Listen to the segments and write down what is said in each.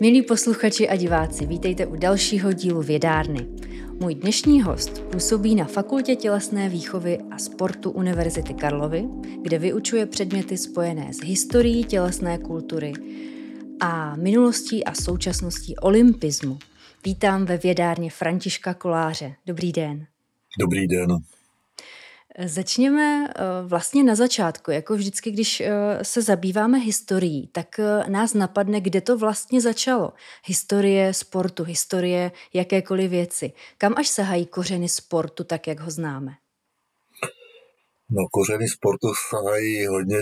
Milí posluchači a diváci, vítejte u dalšího dílu Vědárny. Můj dnešní host působí na Fakultě tělesné výchovy a sportu Univerzity Karlovy, kde vyučuje předměty spojené s historií tělesné kultury a minulostí a současností olympismu. Vítám ve Vědárně Františka Koláře. Dobrý den. Dobrý den. Začněme vlastně na začátku. Jako vždycky, když se zabýváme historií, tak nás napadne, kde to vlastně začalo. Historie sportu, historie jakékoliv věci. Kam až sahají kořeny sportu, tak jak ho známe? No, kořeny sportu sahají hodně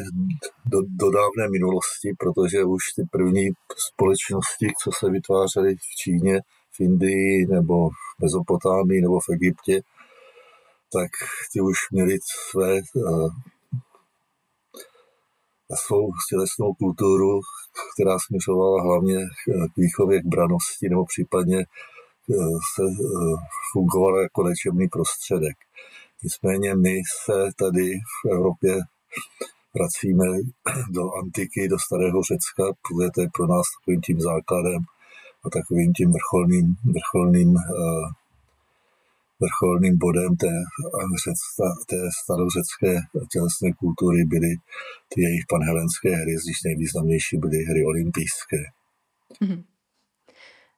do dávné minulosti, protože už ty první společnosti, co se vytvářely v Číně, v Indii nebo v Mezopotámii nebo v Egyptě, tak ty už měli svou tělesnou kulturu, která směřovala hlavně k výchově, k branosti, nebo případně se fungovala jako léčebný prostředek. Nicméně my se tady v Evropě vracíme do antiky, do starého Řecka, protože to je pro nás takovým tím základem a takovým tím vrcholným bodem té starořecké tělesné kultury byly ty jejich panhelenské hry, z nich nejvýznamnější byly hry olympijské. Mm-hmm.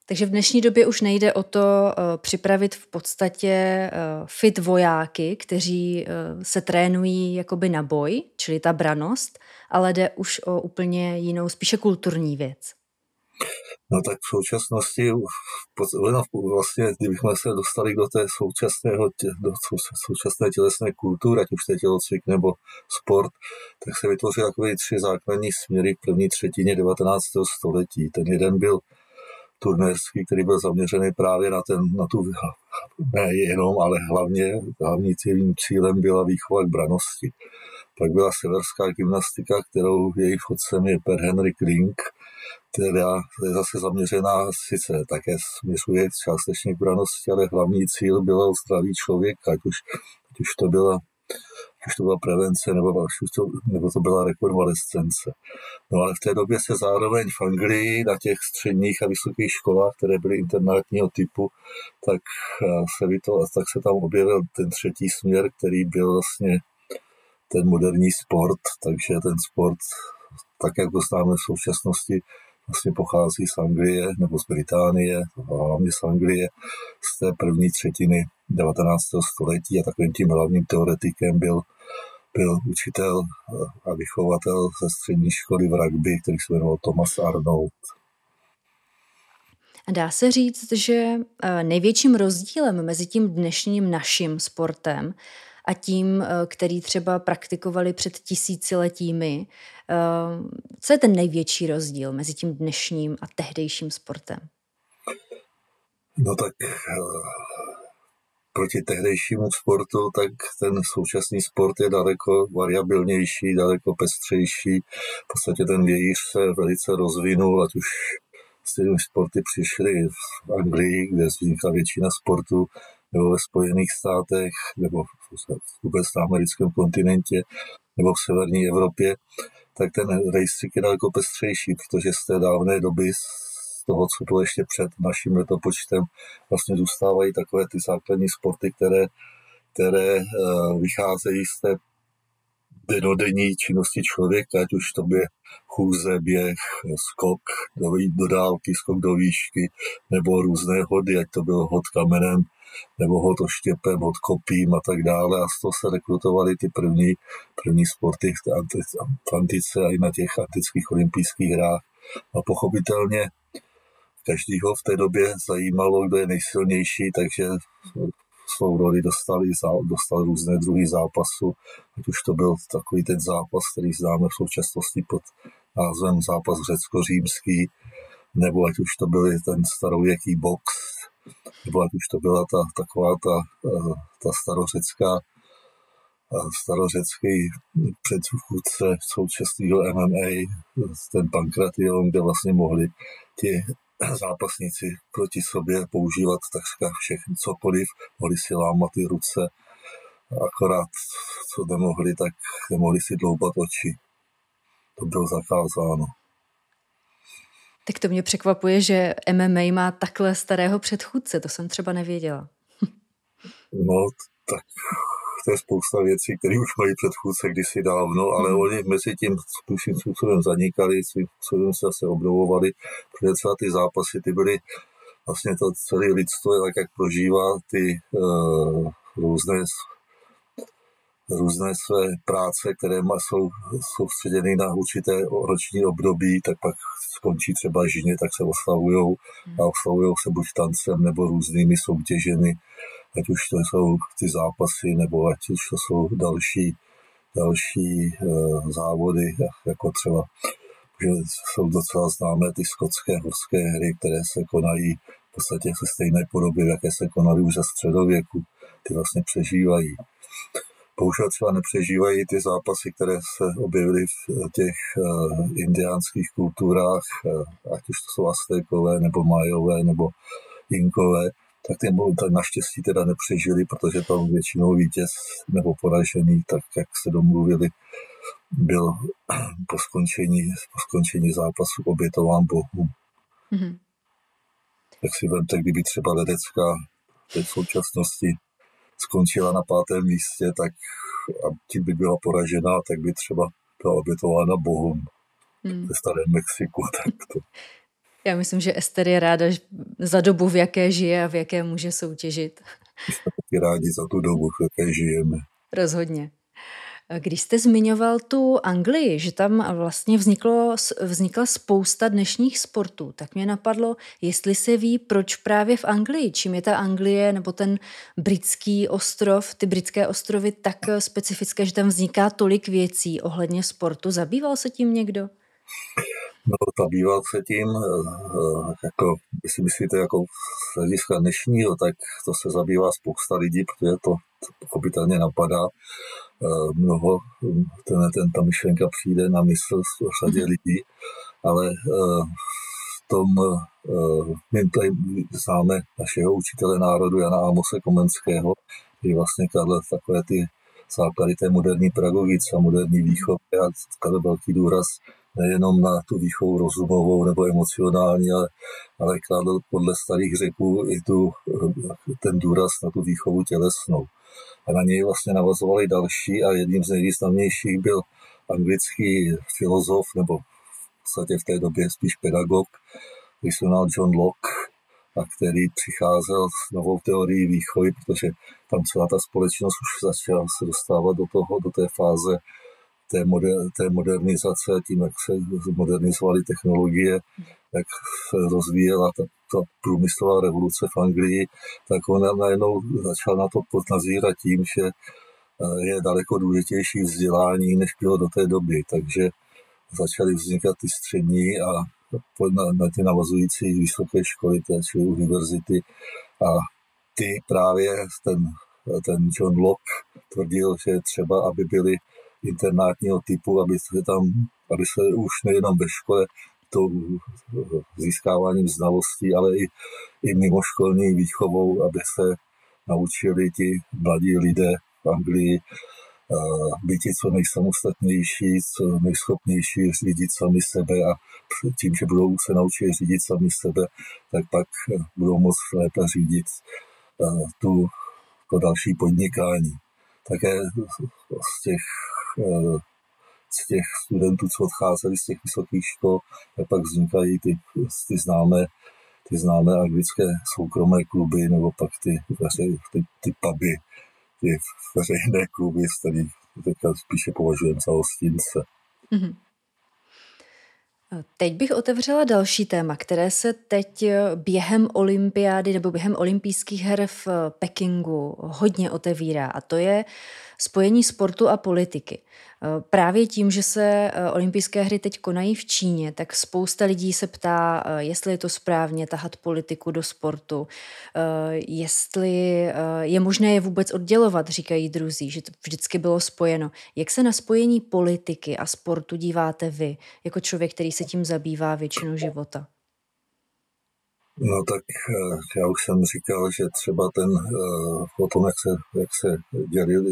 Takže v dnešní době už nejde o to připravit v podstatě fit vojáky, kteří se trénují jakoby na boj, čili ta branost, ale jde už o úplně jinou, spíše kulturní věc. No tak v současnosti, vlastně kdybychom se dostali do té současné tělesné kultury, ať už to je tělocvik nebo sport, tak se vytvořily takové tři základní směry v první třetině 19. století. Ten jeden byl turnérský, který byl zaměřený právě hlavním cílem byla výchova k branosti. Pak byla severská gymnastika, kterou jejich otcem je Per Henrik Link, která je zase zaměřená sice také směřuje částečně k branosti, ale hlavní cíl bylo zdravý člověk, ať už to byla prevence nebo to byla rekonvalescence. No ale v té době se zároveň v Anglii na těch středních a vysokých školách, které byly internátního typu, tak se tam objevil ten třetí směr, který byl vlastně ten moderní sport, takže ten sport, tak jak ho známe v současnosti, vlastně pochází z Anglie nebo z Británie, hlavně z Anglie, z té první třetiny 19. století a takovým tím hlavním teoretikem byl učitel a vychovatel ze střední školy v rugby, který se jmenoval Thomas Arnold. Dá se říct, že největším rozdílem mezi tím dnešním naším sportem a tím, který třeba praktikovali před tisíciletími. Co je ten největší rozdíl mezi tím dnešním a tehdejším sportem? No tak proti tehdejšímu sportu, tak ten současný sport je daleko variabilnější, daleko pestřejší. V podstatě ten vějíř se velice rozvinul, ať už s těmi sporty přišly v Anglii, kde vznikla většina sportu, nebo ve Spojených státech, nebo vůbec na americkém kontinentě, nebo v severní Evropě, tak ten rejstřík je daleko pestřejší, protože z té dávné doby, z toho, co bylo ještě před naším letopočtem, vlastně zůstávají takové ty základní sporty, které vycházejí z té denodenní činnosti člověka, ať už to je chůze, běh, skok do dálky, skok do výšky, nebo různé hody, ať to byl hod kamenem, nebo hod oštěpem, hod kopím a tak dále. A z toho se rekrutovaly ty první sporty v antice a i na těch antických olympijských hrách. A pochopitelně každýho v té době zajímalo, kdo je nejsilnější, takže svou roli dostali různé druhy zápasu. Ať už to byl takový ten zápas, který známe v současnosti pod názvem zápas řecko-římský, nebo ať už to byl ten starověký box, nebo ať už to byla ta starořecký předchůdce současného MMA, ten pankration, kde vlastně mohli ti zápasníci proti sobě používat takřka všechno, cokoliv, mohli si lámat ty ruce, akorát co nemohli, tak nemohli si dloubat oči. To bylo zakázáno. Tak to mě překvapuje, že MMA má takhle starého předchůdce, to jsem třeba nevěděla. No, tak to je spousta věcí, které už mají předchůdce kdysi dávno, ale oni mezi tím svým způsobem zanikali, svým způsobem se zase obnovovali, protože třeba ty zápasy, ty byly vlastně to celé lidstvo, tak jak prožívá ty různé své práce, které jsou soustředěny na určité roční období, tak pak skončí třeba žině, tak se oslavujou a oslavujou se buď tancem nebo různými soutěžemi, ať už to jsou ty zápasy, nebo ať už to jsou další závody, jako třeba, že jsou docela známé ty skotské horské hry, které se konají v podstatě se stejné podoby, jaké se konaly už za středověku, ty vlastně přežívají. Bohužel třeba nepřežívají ty zápasy, které se objevily v těch indiánských kulturách, ať už to jsou Aztékové, nebo Majové, nebo Inkové, tak ty naštěstí teda nepřežili, protože tam většinou vítěz nebo poražený, tak jak se domluvili, byl po skončení zápasu obětován bohům. Mm-hmm. Tak si vemte, kdyby třeba Ledecká teď v současnosti skončila na 5. místě, tak a tím by byla poražená, tak by třeba byla obětována bohům ve starém Mexiku. Tak to. Já myslím, že Ester je ráda za dobu, v jaké žije a v jaké může soutěžit. Jsme taky rádi za tu dobu, v jaké žijeme. Rozhodně. Když jste zmiňoval tu Anglii, že tam vlastně vznikla spousta dnešních sportů, tak mě napadlo, jestli se ví, proč právě v Anglii, čím je ta Anglie nebo ten britský ostrov, ty britské ostrovy tak specifické, že tam vzniká tolik věcí ohledně sportu. Zabýval se tím někdo? No, zabýval se tím, jako, jestli myslíte, jako z hlediska dnešního, tak to se zabývá spousta lidí, protože to pochopitelně napadá. Mnoho, ta myšlenka přijde na mysl v řadě lidí, ale v tom my tady známe našeho učitele národu Jana Amose Komenského, který vlastně kladl takové ty základy té moderní pedagogice a moderní výchovy a kladl velký důraz nejenom na tu výchovu rozumovou nebo emocionální, ale kladl podle starých Řeků i ten důraz na tu výchovu tělesnou. A na něj vlastně navazovali další a jedním z nejvýznamnějších byl anglický filozof, nebo v podstatě v té době spíš pedagog, který se jmenoval John Locke, a který přicházel s novou teorií výchovy, protože tam celá ta společnost už začala se dostávat do té fáze té modernizace, tím, jak se modernizovaly technologie, jak se rozvíjela ta průmyslová revoluce v Anglii, tak ona najednou začala na to nazírat tím, že je daleko důležitější vzdělání, než bylo do té doby. Takže začaly vznikat ty střední a na ty navazující vysoké školy, čili univerzity. A ty právě ten John Locke tvrdil, že třeba, aby byly internátního typu, aby se už nejenom ve škole to získáváním znalostí, ale i mimoškolní výchovou, aby se naučili ti mladí lidé v Anglii být co nejsamostatnější, co nejschopnější řídit sami sebe a tím, že budou se naučit řídit sami sebe, tak pak budou moct lépe řídit to další podnikání. Také z těch studentů, co odcházeli z těch vysokých škol, tak pak vznikají ty známé anglické soukromé kluby, nebo pak ty puby, ty veřejné kluby, z kterých teďka spíše považujeme za hostince. Mm-hmm. Teď bych otevřela další téma, které se teď během olympiády nebo během olympijských her v Pekingu hodně otevírá, a to je spojení sportu a politiky. Právě tím, že se olympijské hry teď konají v Číně, tak spousta lidí se ptá, jestli je to správně tahat politiku do sportu, jestli je možné je vůbec oddělovat, říkají druzí, že to vždycky bylo spojeno. Jak se na spojení politiky a sportu díváte vy, jako člověk, který se tím zabývá většinu života? No tak já už jsem říkal, že třeba o tom, jak se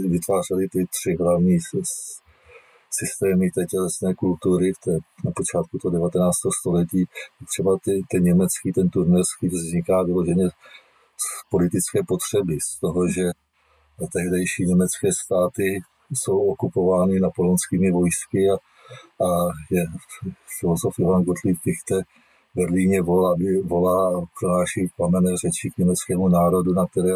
vytvářely ty tři hlavní systémy té tělesné kultury na počátku toho 19. století. Třeba ten německý, ten turnerský vzniká vyloženě z politické potřeby, z toho, že tehdejší německé státy jsou okupovány napoleonskými vojsky a je filozof Ivan Gottlieb Fichte v Berlíně volá a pronáší plamenné řeči k německému národu, na které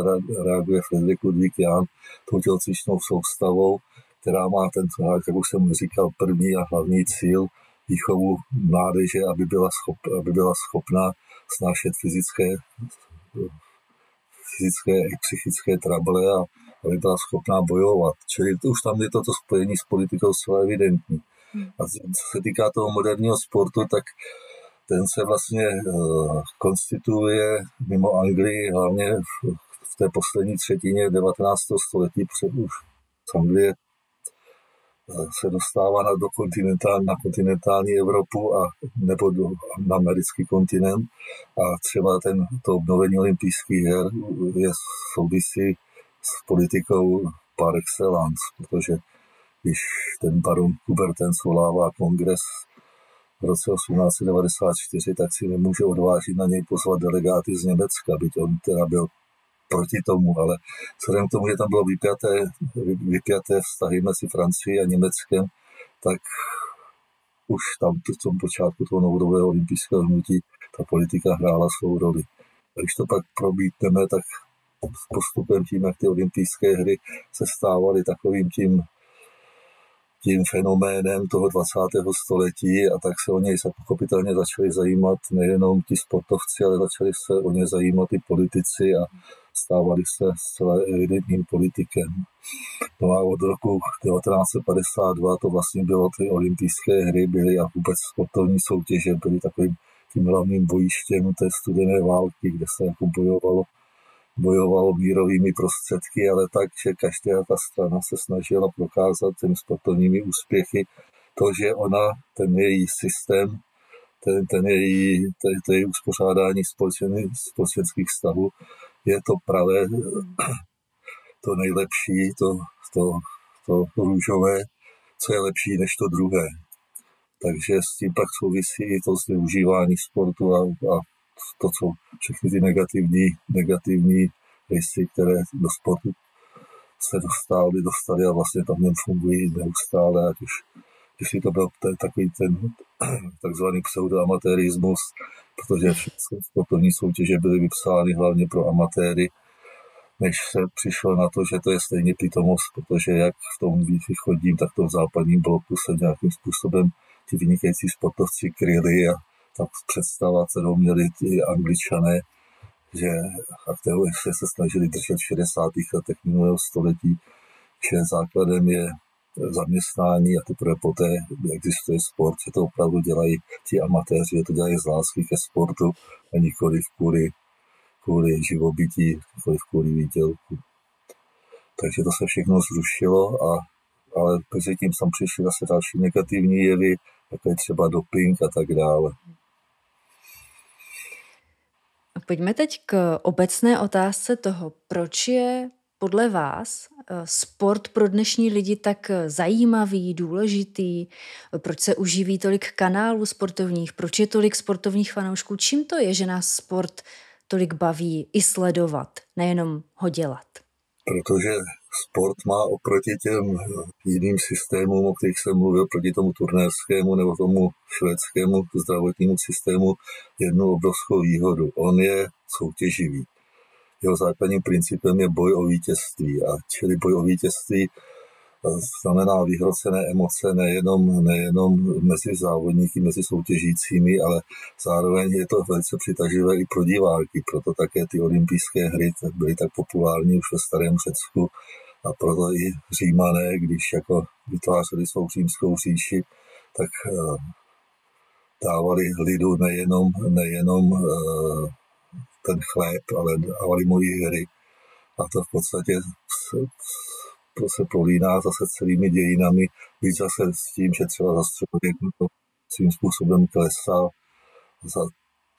reaguje Friedrich Ludwig Jahn tou tělocvičnou soustavou, která má ten, jak už jsem říkal, první a hlavní cíl výchovu mládeže, aby byla schopna snášet fyzické i psychické trable a aby byla schopná bojovat. Čili už tam je toto spojení s politikou zcela evidentní. A co se týká toho moderního sportu, tak ten se vlastně konstituuje mimo Anglii, hlavně v té poslední třetině 19. století, už z Anglie se dostává na kontinentální Evropu a nebo na americký kontinent. A třeba to obnovení olympijských her souvisí s politikou par excellence, protože když ten baron Coubertin svolává kongres v roce 1894, tak si nemůže odvážit na něj pozvat delegáty z Německa, byť on teda byl proti tomu, ale vzhledem k tomu, že tam bylo vypjaté vztahy mezi Francií a Německem, tak už tam v tom počátku toho novodobého olympijského hnutí ta politika hrála svou roli. A když to pak probítneme, tak s postupem tím, jak ty olympijské hry se stávaly takovým tím fenoménem toho 20. století, a tak se o něj pochopitelně začali zajímat nejenom ti sportovci, ale začali se o ně zajímat i politici a stávali se zcela evidentním politikem. No a od roku 1952 to vlastně bylo, ty olympijské hry byly a vůbec sportovní soutěže byly takovým tím hlavním bojištěm té studené války, kde se jako bojovalo mírovými prostředky, ale tak, že každá ta strana se snažila prokázat těmi sportovními úspěchy to, že ona, ten její systém, ten její uspořádání společenských vztahů je to pravé, to nejlepší, to růžové, co je lepší než to druhé. Takže s tím pak souvisí i to zneužívání sportu a to jsou všechny ty negativní rysy, které do sportu se dostaly a vlastně tam v něm fungují neustále. A když si to byl takový ten takzvaný pseudoamatérismus, protože sportovní soutěže byly vypsány hlavně pro amatéry, než se přišlo na to, že to je stejně pitomost, protože jak v tom východním, tak v tom západním bloku se nějakým způsobem ti vynikající sportovci kryli a tak představa, kterou měli ti Angličané, kterou ještě se snažili držet v 60. letech minulého století, že základem je zaměstnání a teprve poté existuje sport, že to opravdu dělají ti amatéři, že to dělají z lásky ke sportu a nikoli kvůli živobytí, nikoli kvůli výdělku. Takže to se všechno zrušilo, ale mezi tím tam přišly zase další negativní jevy, jako je třeba doping a tak dále. Pojďme teď k obecné otázce toho, proč je podle vás sport pro dnešní lidi tak zajímavý, důležitý, proč se uživí tolik kanálů sportovních, proč je tolik sportovních fanoušků, čím to je, že nás sport tolik baví i sledovat, nejenom ho dělat? Protože sport má oproti těm jiným systémům, o kterých jsem mluvil, proti tomu turnerskému nebo tomu švédskému zdravotnímu systému, jednu obrovskou výhodu. On je soutěživý. Jeho základním principem je boj o vítězství. A čili boj o vítězství znamená vyhrocené emoce nejenom mezi závodníky, mezi soutěžícími, ale zároveň je to velice přitažlivé i pro diváky. Proto také ty olympijské hry byly tak populární už ve starém Řecku a proto i Římané, když jako vytvářeli svou římskou říši, tak dávali lidu nejenom ten chléb, ale dávali mu i hry. A to v podstatě se prolíná zase celými dějinami, víc zase s tím, že třeba za středověku svým způsobem klesá,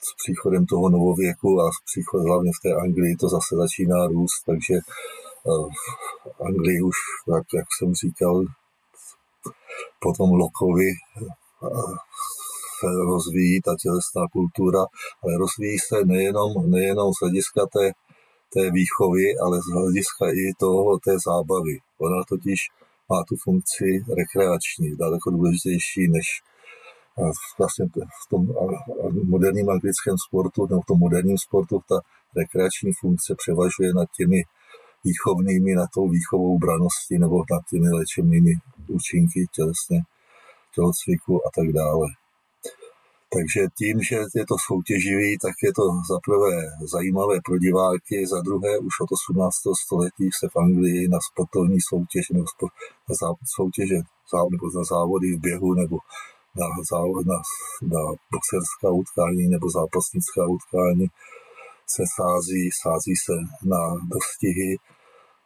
s příchodem toho novověku a hlavně v té Anglii to zase začíná růst, takže v Anglii už, jak jsem říkal, potom Lockeovi se rozvíjí ta tělesná kultura, ale rozvíjí se nejenom z hlediska té výchovy, ale z hlediska i té zábavy. Ona totiž má tu funkci rekreační, daleko důležitější než vlastně v tom moderním anglickém sportu, nebo v tom moderním sportu ta rekreační funkce převažuje nad těmi výchovnými, nad tou výchovou braností nebo nad těmi léčebnými účinky tělocviku a tak dále. Takže tím, že je to soutěživý, tak je to za prvé zajímavé pro diváky, za druhé už od 18. století se v Anglii na sportovní soutěže nebo na závody v běhu nebo na boxerská utkání nebo zápasnická utkání se sází se na dostihy,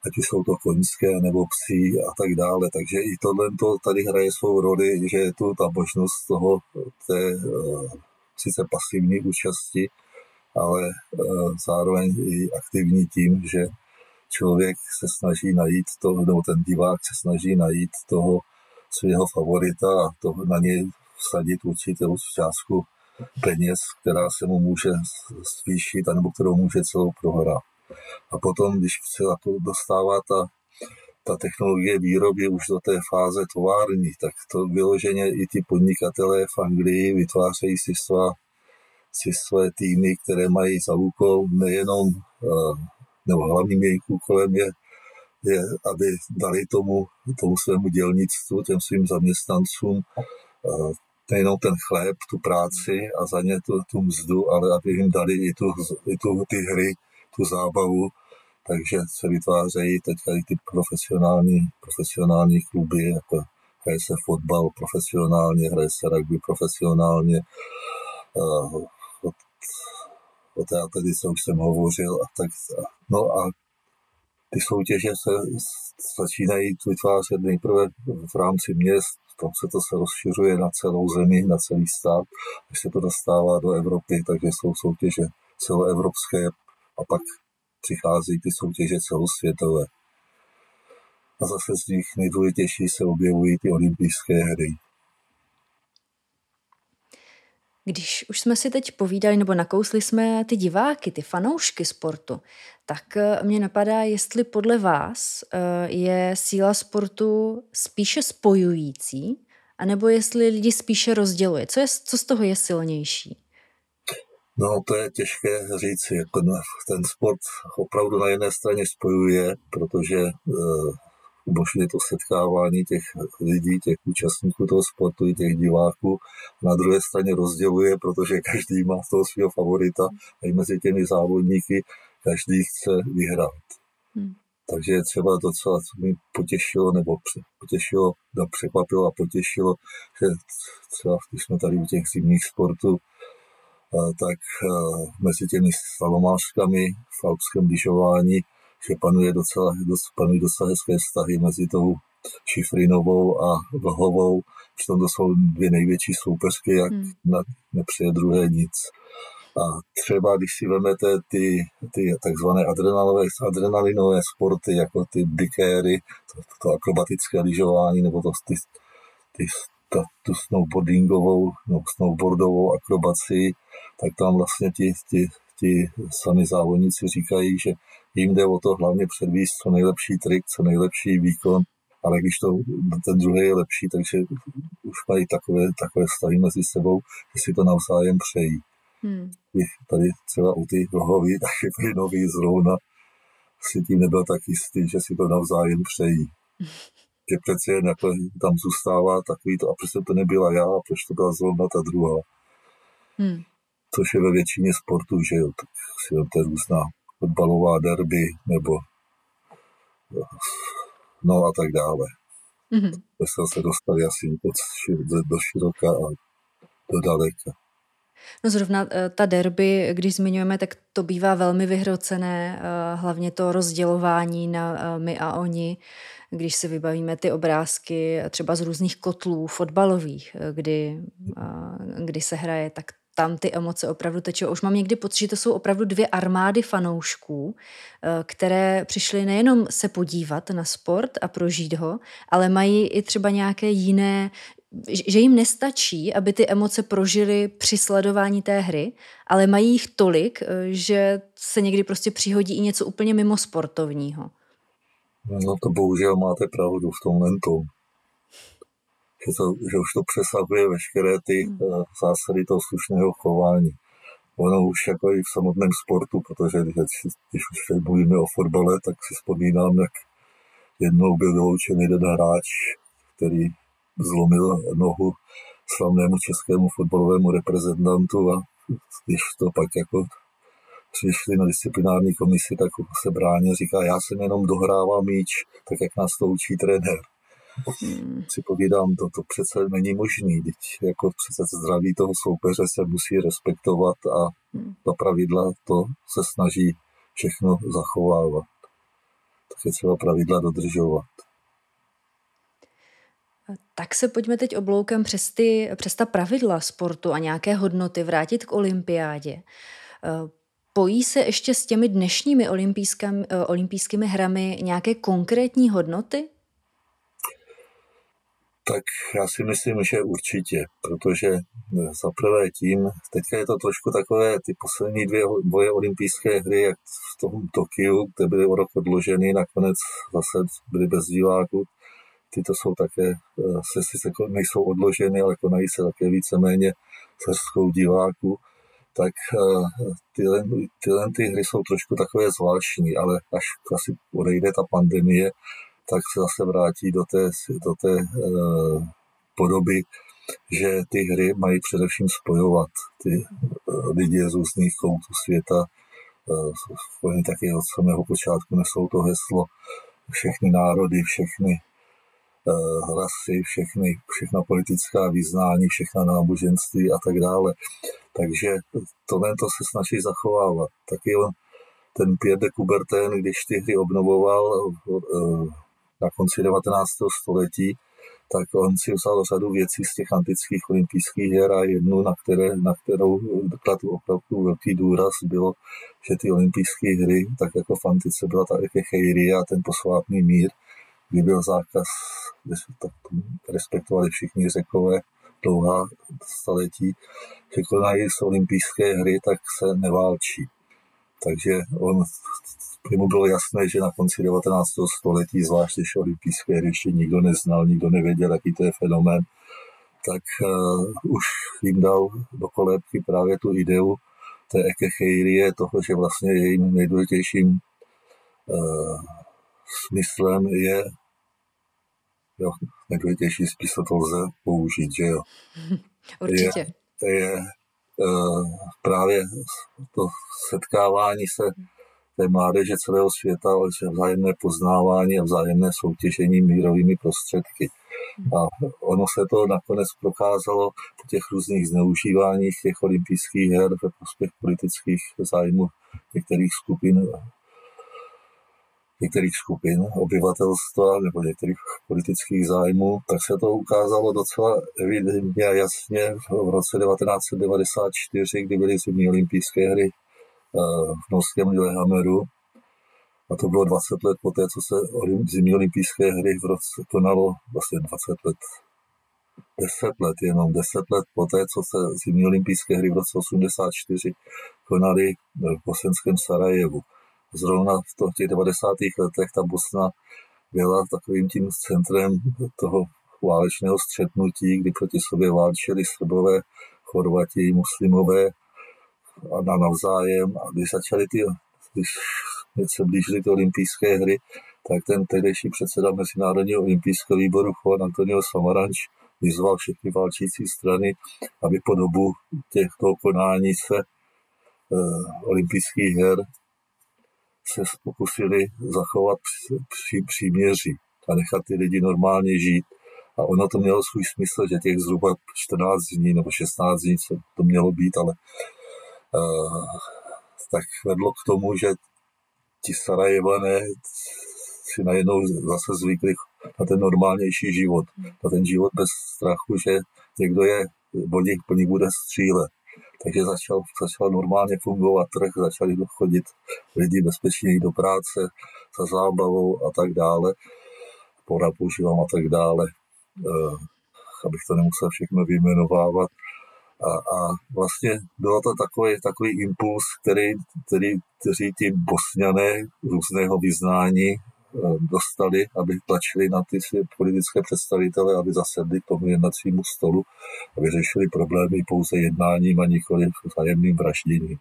ať už jsou to koňské nebo psí a tak dále. Takže i tohle tady hraje svou roli, že je tu ta možnost té sice pasivní účasti, ale zároveň i aktivní tím, že člověk se snaží najít nebo ten divák se snaží najít toho svého favorita a na něj vsadit určitou částku peněz, která se mu může zvýšit, anebo kterou může celou prohrát. A potom, když se dostává ta technologie výroby už do té fáze tovární, tak to vyloženě i ty podnikatelé v Anglii vytvářejí si své týmy, které mají za úkol nejenom, nebo hlavním jejich úkolem je aby dali tomu svému dělnictvu, těm svým zaměstnancům nejenom ten chléb, tu práci a za ně tu mzdu, ale aby jim dali ty hry, tu zábavu, takže se vytvářejí teďka i ty profesionální kluby, jako hraje se fotbal profesionálně, hraje se rugby profesionálně, o té atletice už jsem hovořil a tak. No a ty soutěže se začínají vytvářet nejprve v rámci měst, tam se to rozšiřuje na celou zemi, na celý stát, když se to dostává do Evropy, takže jsou soutěže celoevropské, a pak přichází ty soutěže celosvětové. A zase z nich nejdůležitější se objevují ty olympijské hry. Když už jsme si teď povídali, nebo nakousli jsme ty diváky, ty fanoušky sportu, tak mě napadá, jestli podle vás je síla sportu spíše spojující, anebo jestli lidi spíše rozděluje. Co z toho je silnější? No, to je těžké říct. Ten sport opravdu na jedné straně spojuje, protože umožňuje to setkávání těch lidí, těch účastníků toho sportu i těch diváků. Na druhé straně rozděluje, protože každý má toho svého favorita a i mezi těmi závodníky každý chce vyhrát. Takže je třeba docela, co mi potěšilo, nebo překvapilo a potěšilo, že třeba když jsme tady u těch zimních sportů, tak mezi těmi slalomářkami v alpském lyžování, že panují docela hezké vztahy mezi tou Šifrinovou a Vlhovou. Přitom to jsou dvě největší soupeřky, jak nepřeje druhé nic. A třeba, když si vezmete ty takzvané adrenalinové sporty, jako ty bikéry, to akrobatické lyžování, nebo tu snowboardovou akrobaci, tak tam vlastně ti sami závodníci říkají, že jim jde o to hlavně předvíst co nejlepší trik, co nejlepší výkon, ale když ten druhý je lepší, takže už mají takové vztahy mezi sebou, že si to navzájem přejí. Tady třeba u ty Vlhovy, takže tady nový zrovna si tím nebyl tak jistý, že si to navzájem přejí. Že přeci jen tam zůstává takový to, a proč to nebyla já, a proč to byla zrovna ta druhá. Což je ve většině sportů, že jo, tak si vemte různá fotbalová derby, nebo no a tak dále. Jsme se dostali asi do široka a do daleka. No zrovna ta derby, když zmiňujeme, tak to bývá velmi vyhrocené, hlavně to rozdělování na my a oni, když si vybavíme ty obrázky třeba z různých kotlů fotbalových, kdy se hraje, tak tam ty emoce opravdu tečou. Už mám někdy pocit, že to jsou opravdu dvě armády fanoušků, které přišly nejenom se podívat na sport a prožít ho, ale mají i třeba nějaké jiné, že jim nestačí, aby ty emoce prožili při sledování té hry, ale mají jich tolik, že se někdy prostě přihodí i něco úplně mimo sportovního. No to bohužel máte pravdu v tomhle tomu. Že už to přesahuje veškeré ty zásady toho slušného chování. Ono už jako i v samotném sportu, protože když už mluvíme o fotbale, tak si vzpomínám, jak jednou byl vyloučen jeden hráč, který zlomil nohu slavnému českému fotbalovému reprezentantu, a když to pak jako přišli na disciplinární komisi, tak se bráně říká, já jsem jenom dohrávám míč, tak jak nás to učí trenér. Si povídám, to přece není možný, jako přece zdraví toho soupeře se musí respektovat a ta pravidla to se snaží všechno zachovávat. Tak je třeba pravidla dodržovat. Tak se pojďme teď obloukem přes ta pravidla sportu a nějaké hodnoty vrátit k olympiádě. Pojí se ještě s těmi dnešními olympijskými hrami nějaké konkrétní hodnoty? Tak já si myslím, že určitě, protože za prvé tím, teďka je to trošku takové, ty poslední dvě olympijské hry, jak v tom Tokiu, kde byly o rok odloženy, nakonec zase byly bez diváků, tyto jsou také, sice nejsou odloženy, ale konají se také víceméně s hrstkou diváků, tak tyhle hry jsou trošku takové zvláštní, ale až asi odejde ta pandemie, tak se zase vrátí do té podoby, že ty hry mají především spojovat ty lidi z různých koutů světa. Oni taky od samého počátku nesou to heslo všechny národy, všechny rasy, všechna politická vyznání, všechna náboženství a tak dále. Takže to se snaží zachovávat. Taky ten Pierre de Coubertin, když ty hry obnovoval na konci 19. století, tak on si vzal řadu věcí z těch antických olympijských her a jednu, na kterou klad opravdu velký důraz, bylo, že ty olympijské hry, tak jako v antice byla ta ekecheiria, ten posvátný mír, kdy byl zákaz, tak respektovali všichni Řekové dlouhá století, že konají z olympijské hry, tak se neválčí. Takže mu bylo jasné, že na konci 19. století, zvlášť když olympijské hry ještě nikdo neznal, nikdo nevěděl, jaký to je fenomén, tak už jim dal do kolébky právě tu ideu té ekecheirie, toho, že vlastně jejím nejdůležitějším smyslem je, nejdůležitější spíš to lze použít, že jo. Určitě. Právě to setkávání se té mládeže celého světa, vzájemné poznávání a vzájemné soutěžení mírovými prostředky. A ono se to nakonec prokázalo po těch různých zneužíváních těch olympijských her ve prospěch politických zájmů některých skupin obyvatelstva nebo některých politických zájmů, tak se to ukázalo docela evidentně a jasně v roce 1994, kdy byly zimní olympijské hry v norském Lillehammeru. A to bylo 20 let poté, co se zimní olympijské hry konalo, vlastně 10 let poté, co se zimní olympijské hry v roce 1984 konaly v bosenském Sarajevu. Zrovna v těch 90. letech ta Bosna byla takovým tím centrem toho válečného střetnutí, kdy proti sobě válčili Srbové, Chorvati, muslimové a navzájem. A když se blížily ty olympijské hry, tak ten tehdejší předseda Mezinárodního olympijského výboru Juan Antonio Samaranch vyzval všechny válčící strany, aby po dobu těchto konání se olympijských her se pokusili zachovat příměří a nechat ty lidi normálně žít. A ono to mělo svůj smysl, že těch zhruba 14 dní nebo 16 dní to mělo být, ale tak vedlo k tomu, že ti Sarajevané si najednou zase zvykli na ten normálnější život. Na ten život bez strachu, že někdo je, po nich bude střílet. takže začal normálně fungovat trh, začali chodit lidi bezpečněji do práce, za zábavou a tak dále, pora používám a tak dále, abych to nemusel všechno vyjmenovávat. A vlastně byl to takový impuls, kteří ti Bosňané různého vyznání dostali, aby tlačili na ty své politické představitele, aby zasedli k tomu jednacímu stolu, aby řešili problémy pouze jednáním a nikoli vzájemným vražděním.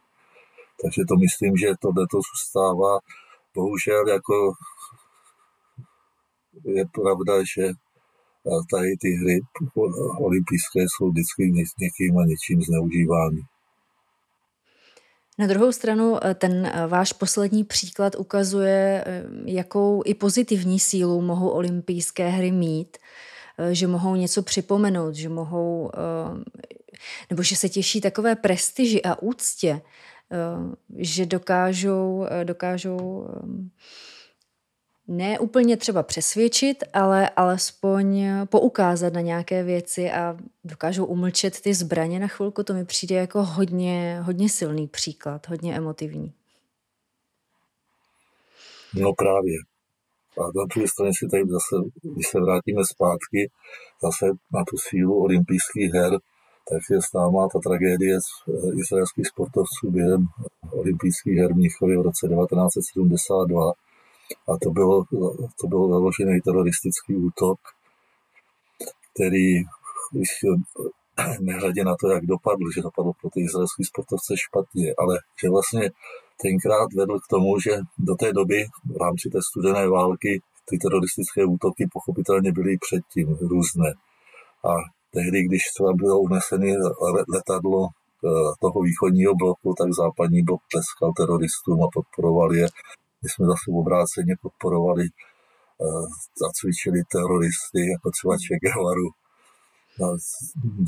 Takže to myslím, že tohleto zůstává. Bohužel jako je pravda, že tady ty hry olympijské jsou vždycky někým a něčím zneužívány. Na druhou stranu ten váš poslední příklad ukazuje, jakou i pozitivní sílu mohou olympijské hry mít, že mohou něco připomenout, že mohou, nebo že se těší takové prestiži a úctě, že dokážou ne úplně třeba přesvědčit, ale alespoň poukázat na nějaké věci a dokážou umlčet ty zbraně na chvilku. To mi přijde jako hodně, hodně silný příklad, hodně emotivní. No právě. A na druhé straně si tady zase, když se vrátíme zpátky, zase na tu sílu olympijských her, tak je známá ta tragédie izraelských sportovců během olympijských her v Mnichově v roce 1972, a to bylo založený teroristický útok, který nehradě na to, jak dopadl, že dopadlo pro ty izraelský sportovce špatně, ale že vlastně tenkrát vedl k tomu, že do té doby v rámci té studené války ty teroristické útoky pochopitelně byly předtím různé. A tehdy, když třeba bylo unesené letadlo toho východního bloku, tak západní blok tleskal teroristům a podporoval je. My jsme zase obráceně podporovali a cvičili teroristy, jako třeba Che Guevaru na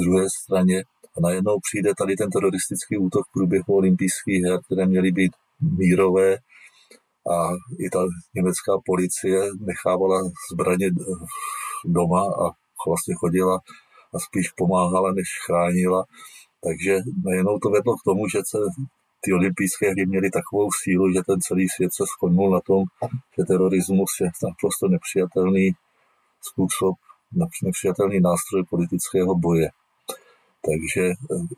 druhé straně. A najednou přijde tady ten teroristický útok v průběhu olympijských her, které měly být mírové. A i ta německá policie nechávala zbraně doma a vlastně chodila a spíš pomáhala, než chránila. Takže najednou to vedlo k tomu, že se ty olympijské hry měly takovou sílu, že ten celý svět se shodnul na tom, že terorismus je naprosto nepřijatelný způsob, nepřijatelný nástroj politického boje. Takže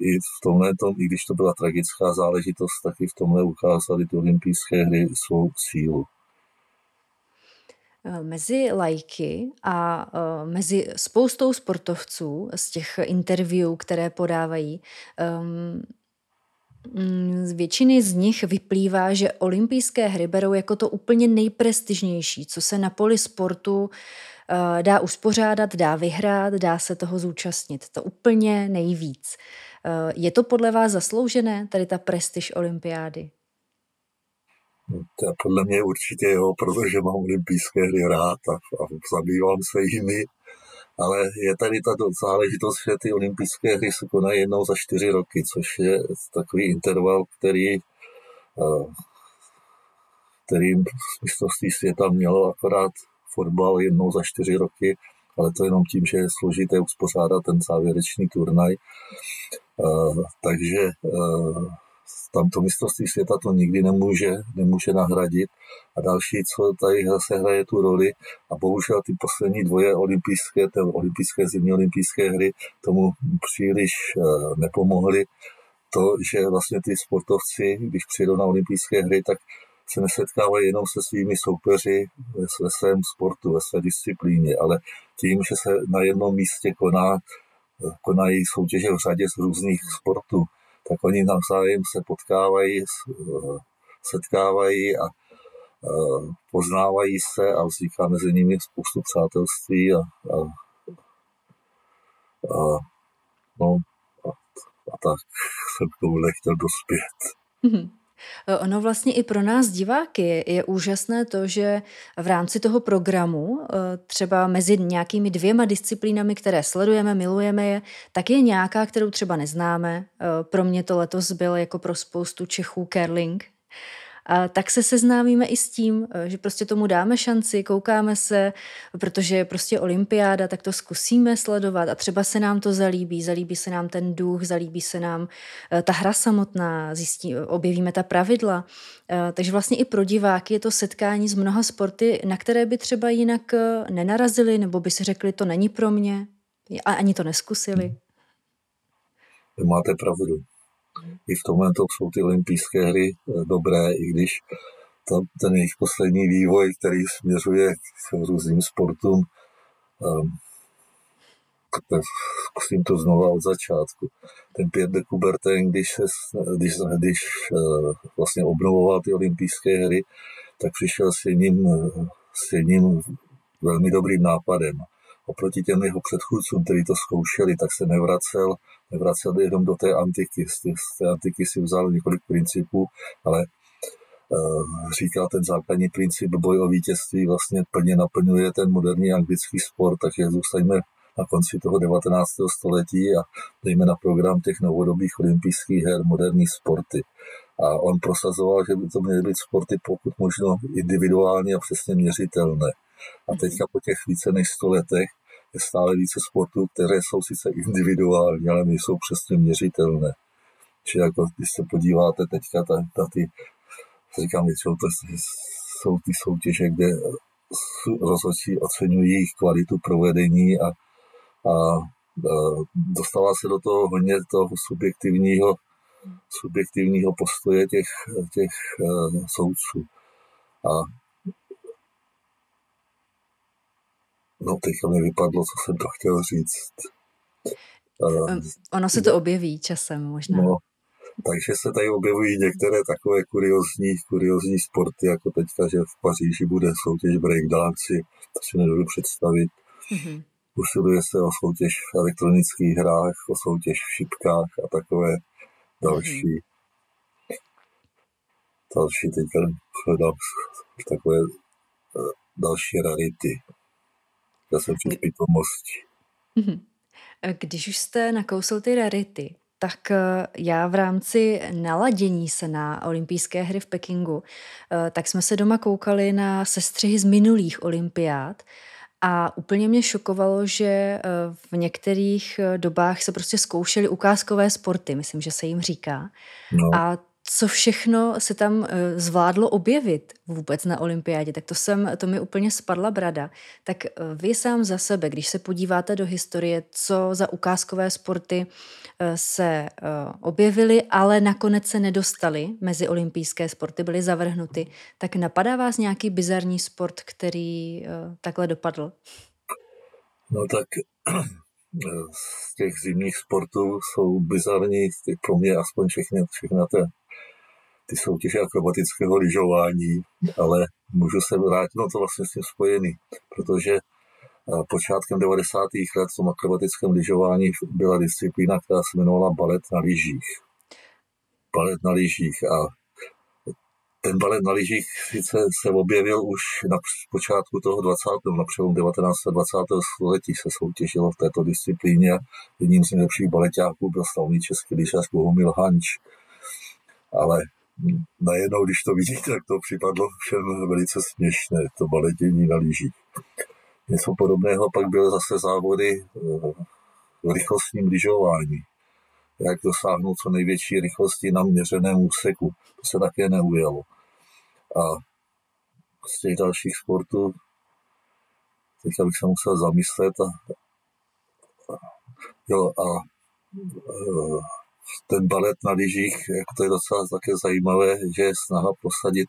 i v tomhle, i když to byla tragická záležitost, tak i v tomhle ukázaly ty olympijské hry svou sílu. Mezi laiky a mezi spoustou sportovců z těch interview, které podávají, z většiny z nich vyplývá, že olympijské hry berou jako to úplně nejprestižnější, co se na poli sportu dá uspořádat, dá vyhrát, dá se toho zúčastnit. To úplně nejvíc. Je to podle vás zasloužené, tady ta prestiž olympiády? Podle mě určitě jo, protože mám olympijské hry rád a zabývám se jimi. Ale je tady ta záležitost, že ty olympijské hry se konají jednou za 4 roky, což je takový interval, který mistrovství světa mělo akorát fotbal jednou za 4 roky, ale to jenom tím, že je složité uspořádat ten závěrečný turnaj. Takže tamto mistrovství světa to nikdy nemůže nahradit. A další, co tady zase hraje tu roli, a bohužel ty poslední dvoje zimní olympijské hry tomu příliš nepomohly. To, že vlastně ty sportovci, když přijdou na olympijské hry, tak se nesetkávají jenom se svými soupeři ve svém sportu, ve své disciplíně, ale tím, že se na jednom místě konají soutěže v řadě z různých sportů, tak oni navzájem se potkávají, setkávají a poznávají se a vzniká mezi nimi spoustu přátelství a tak jsem k tomu nechtěl dospět. Ono vlastně i pro nás diváky je úžasné to, že v rámci toho programu, třeba mezi nějakými 2 disciplínami, které sledujeme, milujeme je, tak je nějaká, kterou třeba neznáme. Pro mě to letos byl jako pro spoustu Čechů curling. tak se seznámíme i s tím, že prostě tomu dáme šanci, koukáme se, protože je prostě olympiáda, tak to zkusíme sledovat a třeba se nám to zalíbí, zalíbí se nám ten duch, zalíbí se nám ta hra samotná, objevíme ta pravidla. Takže vlastně i pro diváky je to setkání s mnoha sporty, na které by třeba jinak nenarazili, nebo by si řekli, to není pro mě a ani to neskusili. Máte pravdu. I v tomhle jsou ty olympijské hry dobré, i když ten jejich poslední vývoj, který směřuje k různým sportům, zkusím to znova od začátku. Ten Pierre de Coubertin, když vlastně obnovoval ty olympijské hry, tak přišel s jedním velmi dobrým nápadem. Oproti těm jeho předchůdcům, kteří to zkoušeli, tak se nevracel jenom do té antiky. Z té antiky si vzal několik principů, ale říkal, ten základní princip boj o vítězství vlastně plně naplňuje ten moderní anglický sport, takže zůstaňme na konci toho 19. století a dejme na program těch novodobých olympijských her moderní sporty. A on prosazoval, že by to měly být sporty pokud možno individuálně a přesně měřitelné. A teďka po těch více než 100 letech je stále více sportů, které jsou sice individuální, ale nejsou přesně měřitelné. Čiže jako, když se podíváte teďka na ty, říkám, to jsou ty soutěže, kde rozhodčí oceňují jejich kvalitu provedení a dostává se do toho hodně toho subjektivního postoje těch soudců. Teďka mi vypadlo, co jsem to chtěl říct. Ono se to objeví časem možná. Takže se tady objevují některé takové kuriozní sporty, jako teďka, že v Paříži bude soutěž breakdance, to si nedovedu představit. Mm-hmm. Usiluje se o soutěž v elektronických hrách, o soutěž v šipkách a takové další. Mm-hmm. Teďka hledám takové další rarity. Já jsem před pitomostí. Když už jste nakousil ty rarity, tak já v rámci naladění se na olympijské hry v Pekingu, tak jsme se doma koukali na sestřihy z minulých olympiád a úplně mě šokovalo, že v některých dobách se prostě zkoušely ukázkové sporty, myslím, že se jim říká. A co všechno se tam zvládlo objevit vůbec na olympiádě, tak to mi úplně spadla brada. Tak vy sám za sebe, když se podíváte do historie, co za ukázkové sporty se objevily, ale nakonec se nedostaly mezi olympijské sporty, byly zavrhnuty, tak napadá vás nějaký bizarní sport, který takhle dopadl? Z těch zimních sportů jsou bizarní, pro mě aspoň všechny ty soutěže akrobatického lyžování, ale můžu se vrátit, to vlastně s tím spojený, protože počátkem 90. let v tom akrobatickém lyžování byla disciplína, která se jmenovala balet na lyžích. A ten balet na lyžích sice se objevil už na počátku toho 19. století se soutěžilo v této disciplíně. Jedním z nejlepších baleťáků byl slavný český lyžař Bohumil Hanč. Ale najednou, když to vidíte, tak to připadlo všem velice směšné, to baletění na lyžích. Něco podobného pak byly zase závody v rychlostním lyžování. Jak dosáhnout co největší rychlosti na měřeném úseku. To se také neujalo. A z těch dalších sportů teďka bych se musel zamyslet. Ten balet na lyžích, to je docela také zajímavé, že je snaha prosadit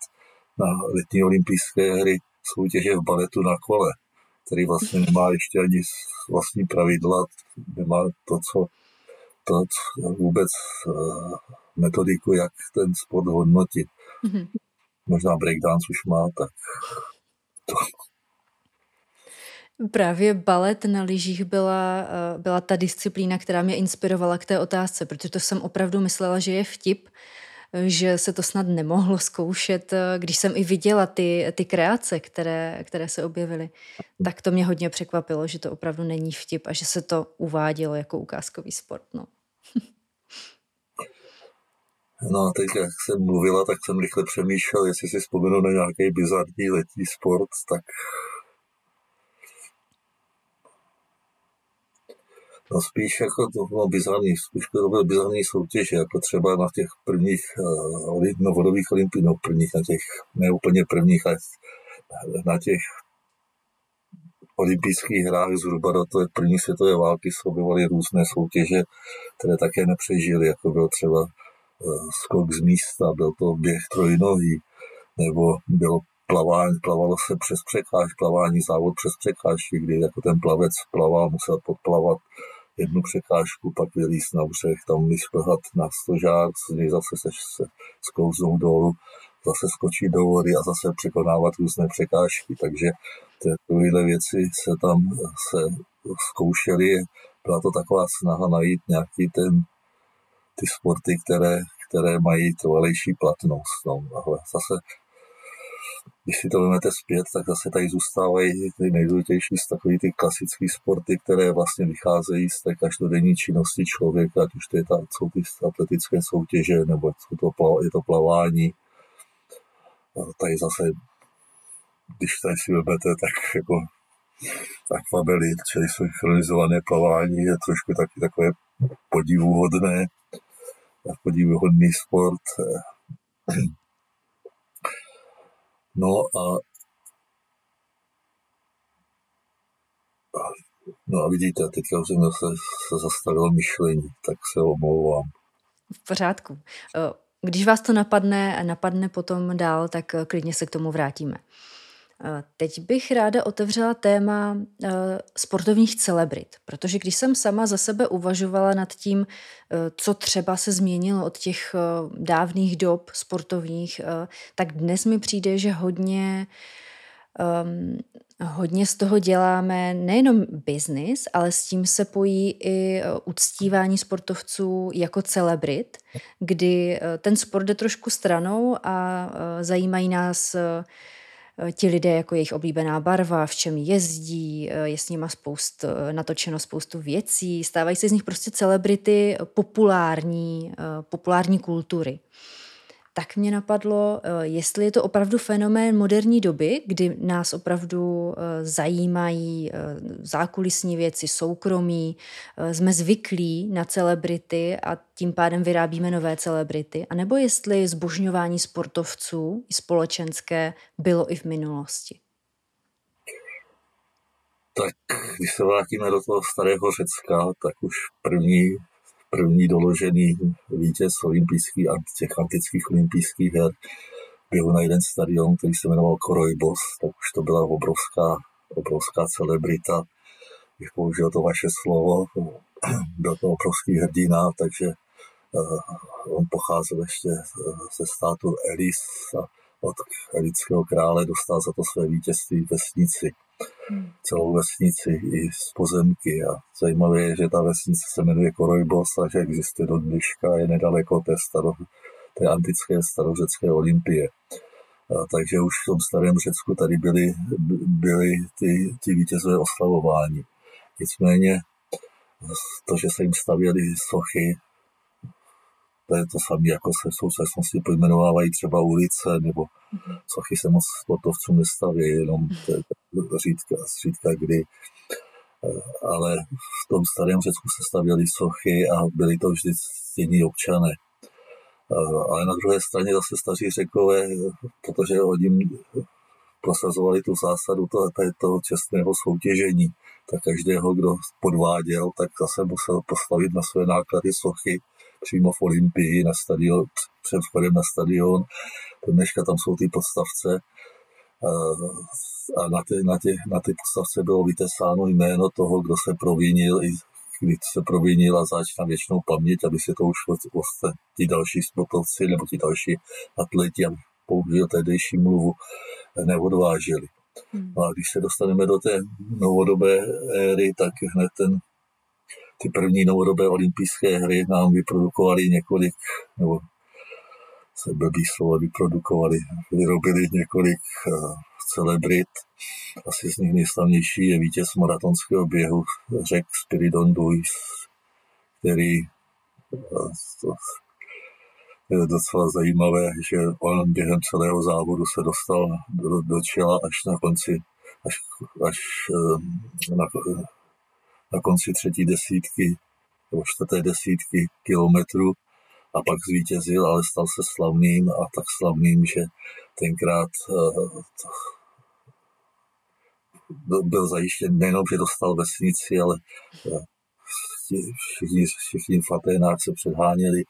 na letní olympijské hry soutěže v baletu na kole, který vlastně nemá ještě ani vlastní pravidla, nemá vůbec metodiku, jak ten sport hodnotit. Mm-hmm. Možná breakdance už má, tak to. Právě balet na lyžích byla ta disciplína, která mě inspirovala k té otázce, protože to jsem opravdu myslela, že je vtip, že se to snad nemohlo zkoušet, když jsem i viděla ty kreace, které se objevily. Tak to mě hodně překvapilo, že to opravdu není vtip a že se to uvádělo jako ukázkový sport. No a teď, jak jsem mluvila, tak jsem rychle přemýšlel, jestli si vzpomenu na nějaký bizarní letní sport, tak... No spíš jako to bylo bizarní, spíš to bylo bizarní soutěže, jako třeba na těch prvních novodobých olympijů, prvních, na těch, ne úplně prvních, ale na těch olympijských hrách zhruba do té první světové války objevovaly různé soutěže, které také nepřežily, jako byl třeba skok z místa, byl to běh trojnohý, nebo bylo plavání, plavalo se přes překážky, plavání, závod přes překážky, kdy jako ten plavec plaval, musel podplavat jednu překážku, pak vylíst na břeh, tam vyšplhat na stožár, z něj zase se sklouznout dolů, zase skočit do vody a zase překonávat různé překážky. Takže tyhle věci se tam zkoušely. Byla to taková snaha najít nějaký ty sporty, které mají trvalejší platnost. No, ale zase, když si to vezmete zpět, tak zase tady zůstávají ty nejdůležitější takový ty klasické sporty, které vlastně vycházejí z té každodenní činnosti člověka, ať už to je jsou ty atletické soutěže, nebo je to plavání. A tady zase, když tady si vezmete, tak jako akvabely, čili synchronizované plavání, je trošku taky takové podivuhodný sport. No a vidíte, teďka už se zastavilo myšlení, tak se omlouvám. V pořádku. Když vás to napadne potom dál, tak klidně se k tomu vrátíme. Teď bych ráda otevřela téma sportovních celebrit, protože když jsem sama za sebe uvažovala nad tím, co třeba se změnilo od těch dávných dob sportovních, tak dnes mi přijde, že hodně z toho děláme nejenom biznis, ale s tím se pojí i uctívání sportovců jako celebrit, kdy ten sport jde trošku stranou a zajímají nás ti lidé, jako jejich oblíbená barva, v čem jezdí, je s nima natočeno spoustu věcí, stávají se z nich prostě celebrity populární kultury. Tak mě napadlo, jestli je to opravdu fenomén moderní doby, kdy nás opravdu zajímají zákulisní věci, soukromí, jsme zvyklí na celebrity a tím pádem vyrábíme nové celebrity, anebo jestli zbožňování sportovců i společenské bylo i v minulosti. Tak když se vrátíme do toho starého Řecka, tak už první doložený vítěz těch antických olympijských her byl na jeden stadion, který se jmenoval Korojbos, tak už to byla obrovská celebrita. Když použil to vaše slovo, byl to obrovský hrdina, takže on pocházel ještě ze státu Elis a od elitského krále dostal za to své vítězství vesnici. Celou vesnici i z pozemky a zajímavé je, že ta vesnice se jmenuje Korojbos a že existuje do dneška, je nedaleko té antické starořecké olympie. Takže už v tom starém Řecku tady byly ty vítězové oslavování. Nicméně to, že se jim stavěly sochy, to je to samé, jako se v současnosti pojmenovávají třeba ulice, nebo sochy se moc sportovcům nestaví, jenom řídka kdy. Ale v tom starém Řecku se stavěly sochy a byly to vždy ctění občané. Ale na druhé straně zase staří Řekové, protože oni prosazovali tu zásadu toho čestného soutěžení, tak každého, kdo podváděl, tak zase musel postavit na své náklady sochy přímo v Olympii, na stadion, před vchodem na stadion. Dneška tam jsou ty podstavce a na ty podstavce bylo vytesáno jméno toho, kdo se provinil, i když se provinil a záč na věčnou paměť, aby se to už ti další sportovci nebo ti další atleti, aby použil tehdejší mluvu, neodvážili. No a když se dostaneme do té novodobé éry, tak hned ty první novodobé olympijské hry nám vyrobili několik celebrit. Asi z nich nejslavnější je vítěz maratonského běhu Řek Spiridon Luis, který je docela zajímavé, že on během celého závodu se dostal do čela až na konci, na konci třetí desítky nebo čtvrté desítky kilometrů a pak zvítězil, ale stal se slavným a tak slavným, že tenkrát byl zajištěn nejenom, že dostal vesnici, ale všichni v Aténách se předháněli,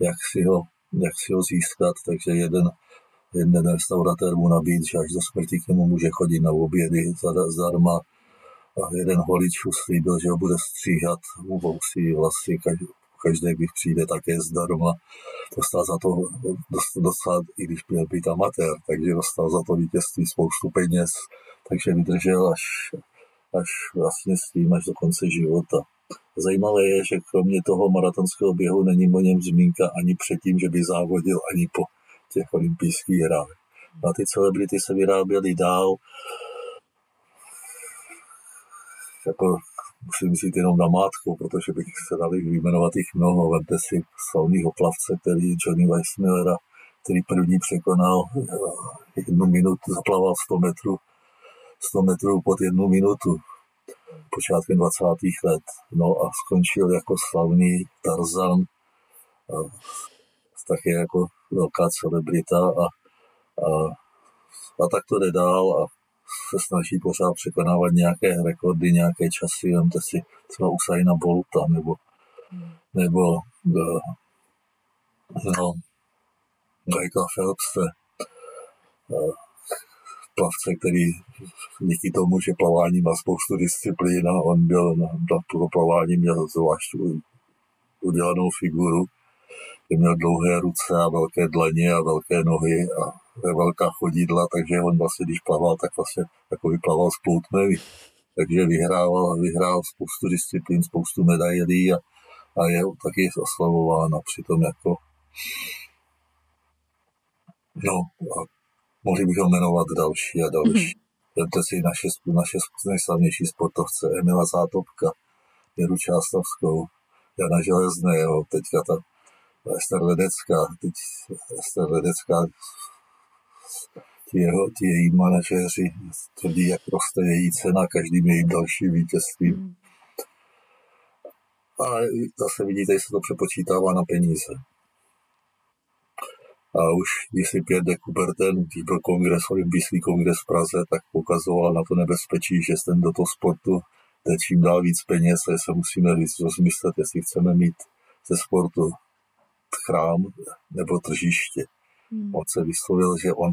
jak si ho získat, takže jeden restauratér mu nabídl, že až do smrti k němu může chodit na obědy zdarma. A jeden holič uslíbil, že ho bude stříhat, ubousí vlasy, každý bych přijde také zdarma. Dostal za to, i když měl být amatér, takže dostal za to vítězství spoustu peněz, takže vydržel až do konce života. Zajímavé je, že kromě toho maratonského běhu není o něm zmínka ani předtím, že by závodil, ani po těch olympijských hrách. A ty celebrity se vyráběly dál. Jako musím říct jenom namátkou, protože bych se dal vyjmenovat jich mnoho. Vemte si slavného plavce, který Johnny Weissmüllera, který první překonal 1 minutu, zaplaval 100 metrů pod 1 minutu. Počátkem 20. let. No a skončil jako slavný Tarzan, také jako velká celebrita a tak to jde dál a se snaží pořád překonávat nějaké rekordy, nějaké časy, vemte si třeba Usaina Bolta nebo Michael Phelps, plavce, který díky tomu, že plavání má spoustu disciplín a on byl na plavání měl zvlášť udělanou figuru, že měl dlouhé ruce a velké dlaně a velké nohy a velká chodidla, takže on vlastně, když plaval, tak vlastně jako vyplaval z ploutmevy. Takže vyhrál spoustu disciplín, spoustu medailí a je taky oslavována přitom jako... No a mohli bychom jmenovat další a další. Vemte si naše nejslavnější sportovce Emila Zátopka, Věru Čáslavskou, Jana Železného, teďka ta Ester Ledecká, ti její manažéři tvrdí, jak roste její cena každým jejím dalším vítězstvím. A zase vidíte, že se to přepočítává na peníze. A už když si Pierre de Coubertin, když byl olympijský kongres v Praze, tak ukazoval na to nebezpečí, že ten do toho sportu jde čím dál víc peněz a se musíme rozmyslet, jestli chceme mít ze sportu chrám nebo tržiště. On se vyslovil, že on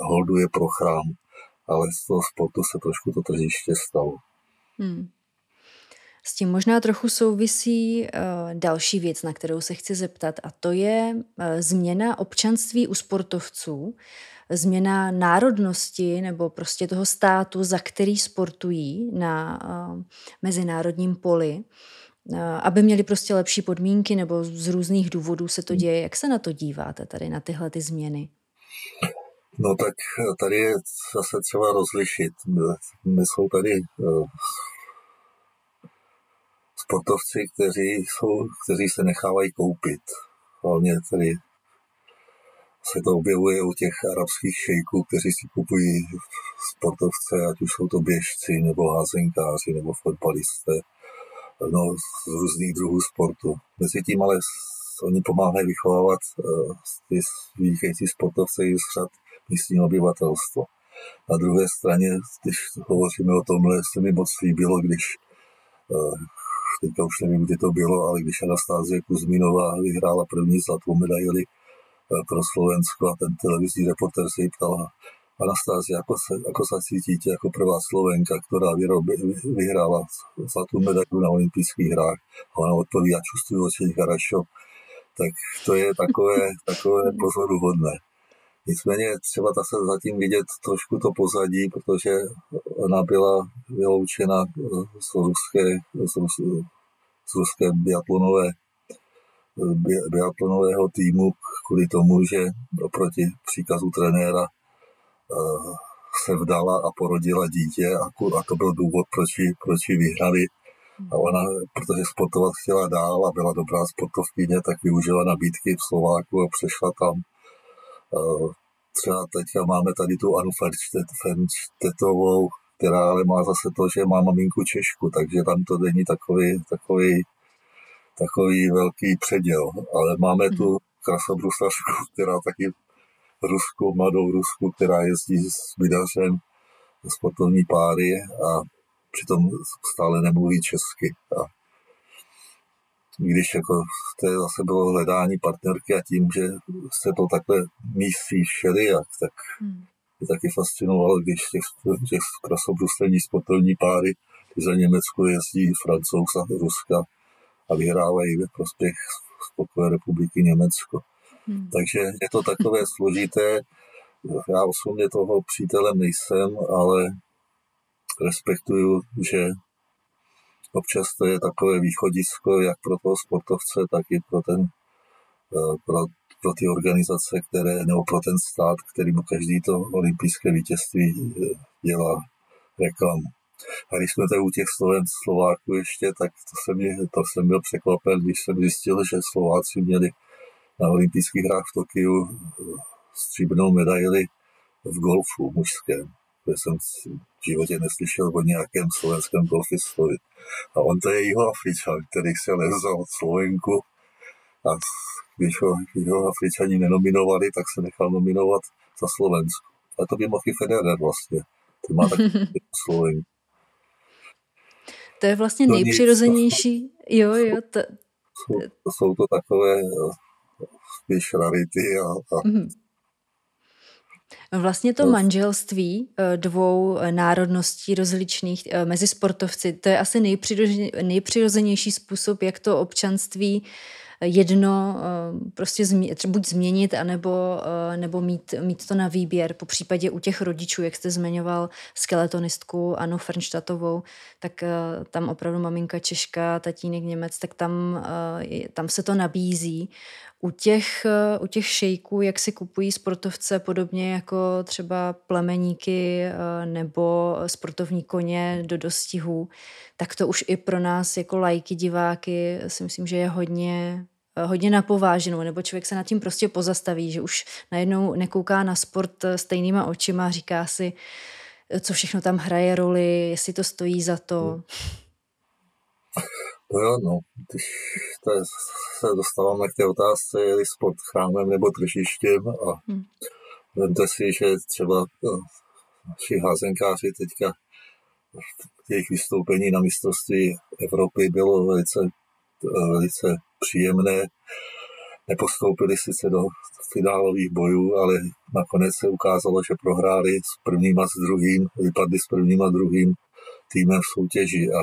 holduje pro chrám, ale z toho sportu se trošku to tržiště stalo. S tím možná trochu souvisí další věc, na kterou se chci zeptat, a to je změna občanství u sportovců, změna národnosti nebo prostě toho státu, za který sportují na mezinárodním poli, aby měli prostě lepší podmínky nebo z různých důvodů se to děje. Jak se na to díváte tady, na tyhle ty změny? No tak tady je zase třeba rozlišit. My jsou tady... sportovci, kteří se nechávají koupit. Hlavně tady se to objevuje u těch arabských šejků, kteří si kupují sportovce, ať už jsou to běžci, nebo házenkáři, nebo fotbalisté, no, z různých druhů sportu. Mezi tím ale oni pomáhají vychovávat ty vynikající sportovce i z řad místního obyvatelstva. Na druhé straně, když hovoříme o tomhle, se mi moc líbilo, když teďka už nevím, kdy to bylo, ale když Anastázia Kuzminová vyhrála první zlatou medaili pro Slovensko a ten televizní reportér se jí ptala: Anastázia, ako se cítíte jako prvá Slovenka, která vyhrála zlatou medailu na olympijských hrách? A ona odpoví: já čustuju očeň harašo. Tak to je takové pozoruhodné. Nicméně třeba se zatím vidět trošku to pozadí, protože ona byla vyloučena z ruské biatlonového týmu kvůli tomu, že oproti příkazu trenéra se vdala a porodila dítě a to byl důvod, proč ji vyhnali A ona, protože sportovat chtěla dál a byla dobrá sportovkyně, tak využila nabídky v Slováku a přešla tam. Třeba teďka máme tady tu Anu Fernštetovou, která ale má zase to, že má maminku Češku, takže tam to není takový velký předěl. Ale máme tu krasobruslařku, která taky ruskou, mladou Rusku, která jezdí s Vydařem sportovní páry a přitom stále nemluví česky. A když jako to je zase bylo hledání partnerky a tím, že se to takhle mísí všelijak, tak mě taky fascinovalo, když těch krasobruslení sportovní páry za Německu jezdí Francouz a Ruska a vyhrávají ve prospěch Spolkové republiky Německo. Takže je to takové složité. Já osobně toho přítelem nejsem, ale respektuju, že občas to je takové východisko jak pro toho sportovce, tak i pro ty organizace, nebo pro ten stát, kterýmu každý to olympijské vítězství dělá reklamu. A když jsme tady u těch Slováků ještě, tak to jsem byl překvapen, když jsem zjistil, že Slováci měli na olympijských hrách v Tokiu stříbrnou medaili v golfu mužském. Já jsem v životě neslyšel o nějakém slovenském golfistovi. A on to je Jihoafričan, který se nevzal od Slovenku. A když ho Afričani nenominovali, tak se nechal nominovat za Slovensko. A to by mohl i Federer vlastně. To má takový Slovenku. To je vlastně nejpřirozenější. Jo, jsou to takové spíš rarity a Vlastně to manželství dvou národností rozličných mezi sportovci, to je asi nejpřirozenější způsob, jak to občanství jedno prostě buď změnit, anebo mít to na výběr. Po případě u těch rodičů, jak jste zmiňoval skeletonistku Anu Fernštatovou, tak tam opravdu maminka Češka, tatínek Němec, tak tam se to nabízí. U těch šejků, jak si kupují sportovce, podobně jako třeba plemeníky nebo sportovní koně do dostihů, tak to už i pro nás jako lajky, diváky si myslím, že je hodně napováženou, nebo člověk se nad tím prostě pozastaví, že už najednou nekouká na sport stejnýma očima, říká si, co všechno tam hraje roli, jestli to stojí za to. No, když se dostáváme k té otázce, je sport chrámem nebo tržištěm a vemte si, že třeba naši házenkáři teďka jejich vystoupení na mistrovství Evropy bylo velice příjemné. Nepostoupili sice do finálových bojů, ale nakonec se ukázalo, že prohráli s prvním a s druhým, vypadli s prvním a druhým týmem v soutěži a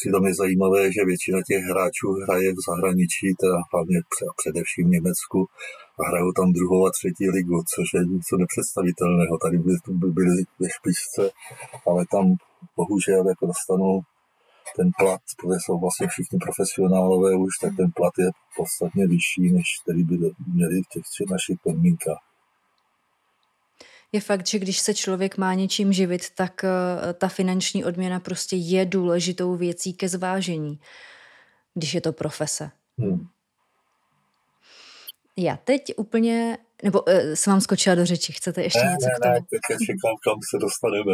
přitom je zajímavé, že většina těch hráčů hraje v zahraničí, teda hlavně především v Německu a hrajou tam 2. a 3. ligu, což je něco nepředstavitelného. Tady byli ve špičce, ale tam bohužel jako dostanou ten plat, protože jsou vlastně všichni profesionálové už, tak ten plat je podstatně vyšší, než který by měli v těch našich podmínkách. Je fakt, že když se člověk má něčím živit, tak ta finanční odměna prostě je důležitou věcí ke zvážení, když je to profese. Já teď úplně... Nebo jsem vám skočila do řeči, chcete ještě něco k tomu? Ne, teď čekám, kam se dostaneme.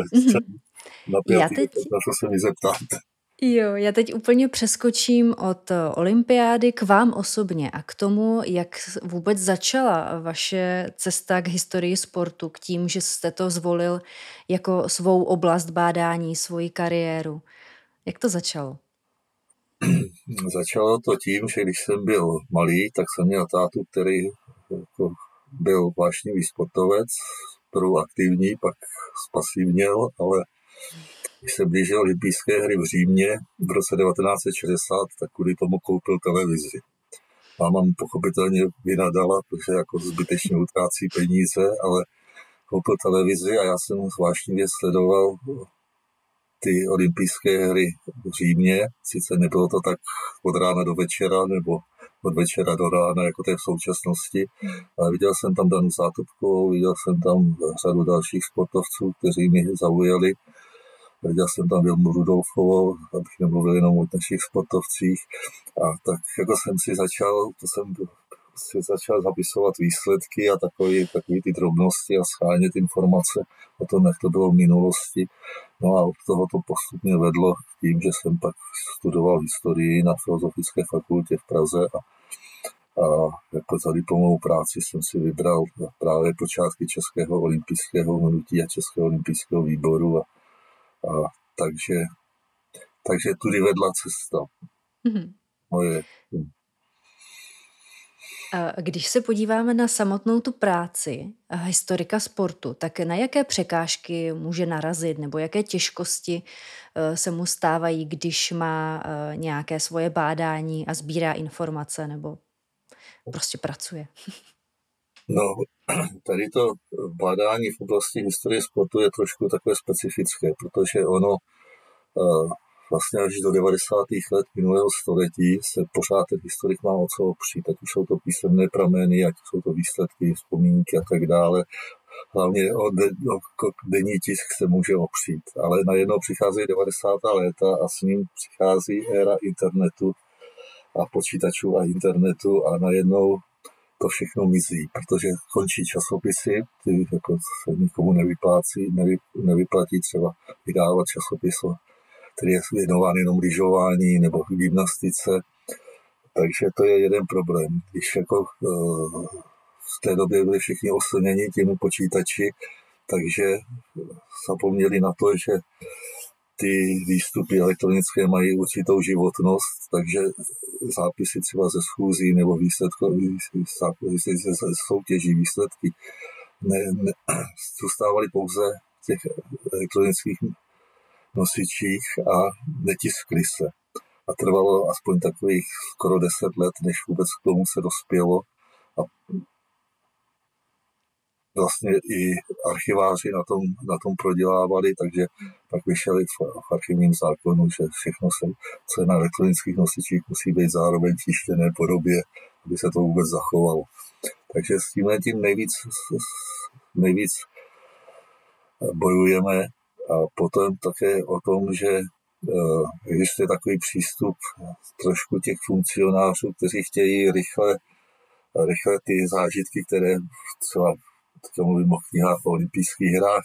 Na to se mi zeptáte. Jo, já teď úplně přeskočím od olympiády k vám osobně a k tomu, jak vůbec začala vaše cesta k historii sportu, k tím, že jste to zvolil jako svou oblast bádání, svoji kariéru. Jak to začalo? Začalo to tím, že když jsem byl malý, tak jsem měl tátu, který byl vášnivý sportovec, prvou aktivní, pak spasivněl, ale když se blížil olympijské hry v Římě v roce 1960, tak kvůli tomu koupil televizi. Máma mu pochopitelně vynadala, protože jako zbytečně utrácí peníze, ale koupil televizi a já jsem vášnivě sledoval ty olympijské hry v Římě. Sice nebylo to tak od rána do večera, nebo od večera do rána, jako to je v současnosti, ale viděl jsem tam Danu Zátopkovou, viděl jsem tam řadu dalších sportovců, kteří mě zaujali. Viděl jsem tam Vilmu Rudolfovou, abych nemluvil jenom o našich sportovcích. A tak jako jsem si začal zapisovat výsledky a takové ty drobnosti a shánět informace o tom, jak to bylo v minulosti. No a od toho to postupně vedlo tím, že jsem pak studoval historii na Filozofické fakultě v Praze a jako za diplomovou práci jsem si vybral právě počátky Českého olympijského hnutí a Českého olympijského výboru. A takže tudy vedla cesta. Mm-hmm. Moje. Když se podíváme na samotnou tu práci historika sportu, tak na jaké překážky může narazit nebo jaké těžkosti se mu stávají, když má nějaké svoje bádání a sbírá informace nebo prostě pracuje? No, tady to bádání v oblasti historie sportu je trošku takové specifické, protože ono vlastně až do 90. let minulého století se pořád ten historik má o co opřít. Ať už jsou to písemné prameny, ať jsou to výsledky, vzpomínky a tak dále. Hlavně o denní tisk se může opřít. Ale najednou přicházejí 90. léta a s ním přichází éra internetu a počítačů a internetu a najednou to všechno mizí, protože končí časopisy, ty jako se nikomu nevyplatí třeba vydávat časopis, který je věnován jenom lyžování nebo gymnastice. Takže to je jeden problém. Když jako v té době byli všichni oslněni těmi počítači, takže zapomněli na to, že ty výstupy elektronické mají určitou životnost, takže zápisy třeba ze schůzí nebo ze soutěží výsledky zůstávaly pouze v těch elektronických nosičích a netiskly se. A trvalo aspoň takových skoro 10 let, než vůbec k tomu se dospělo. A vlastně i archiváři na tom prodělávali, takže pak vyšeli v archivním zákonu, že všechno, co je na elektronických nosičích, musí být zároveň v tištěné podobě, aby se to vůbec zachovalo. Takže s tím nejvíc bojujeme. A potom také o tom, že existuje takový přístup trošku těch funkcionářů, kteří chtějí rychle ty zážitky, které třeba teď mluvím o knihách o olympijských hrách,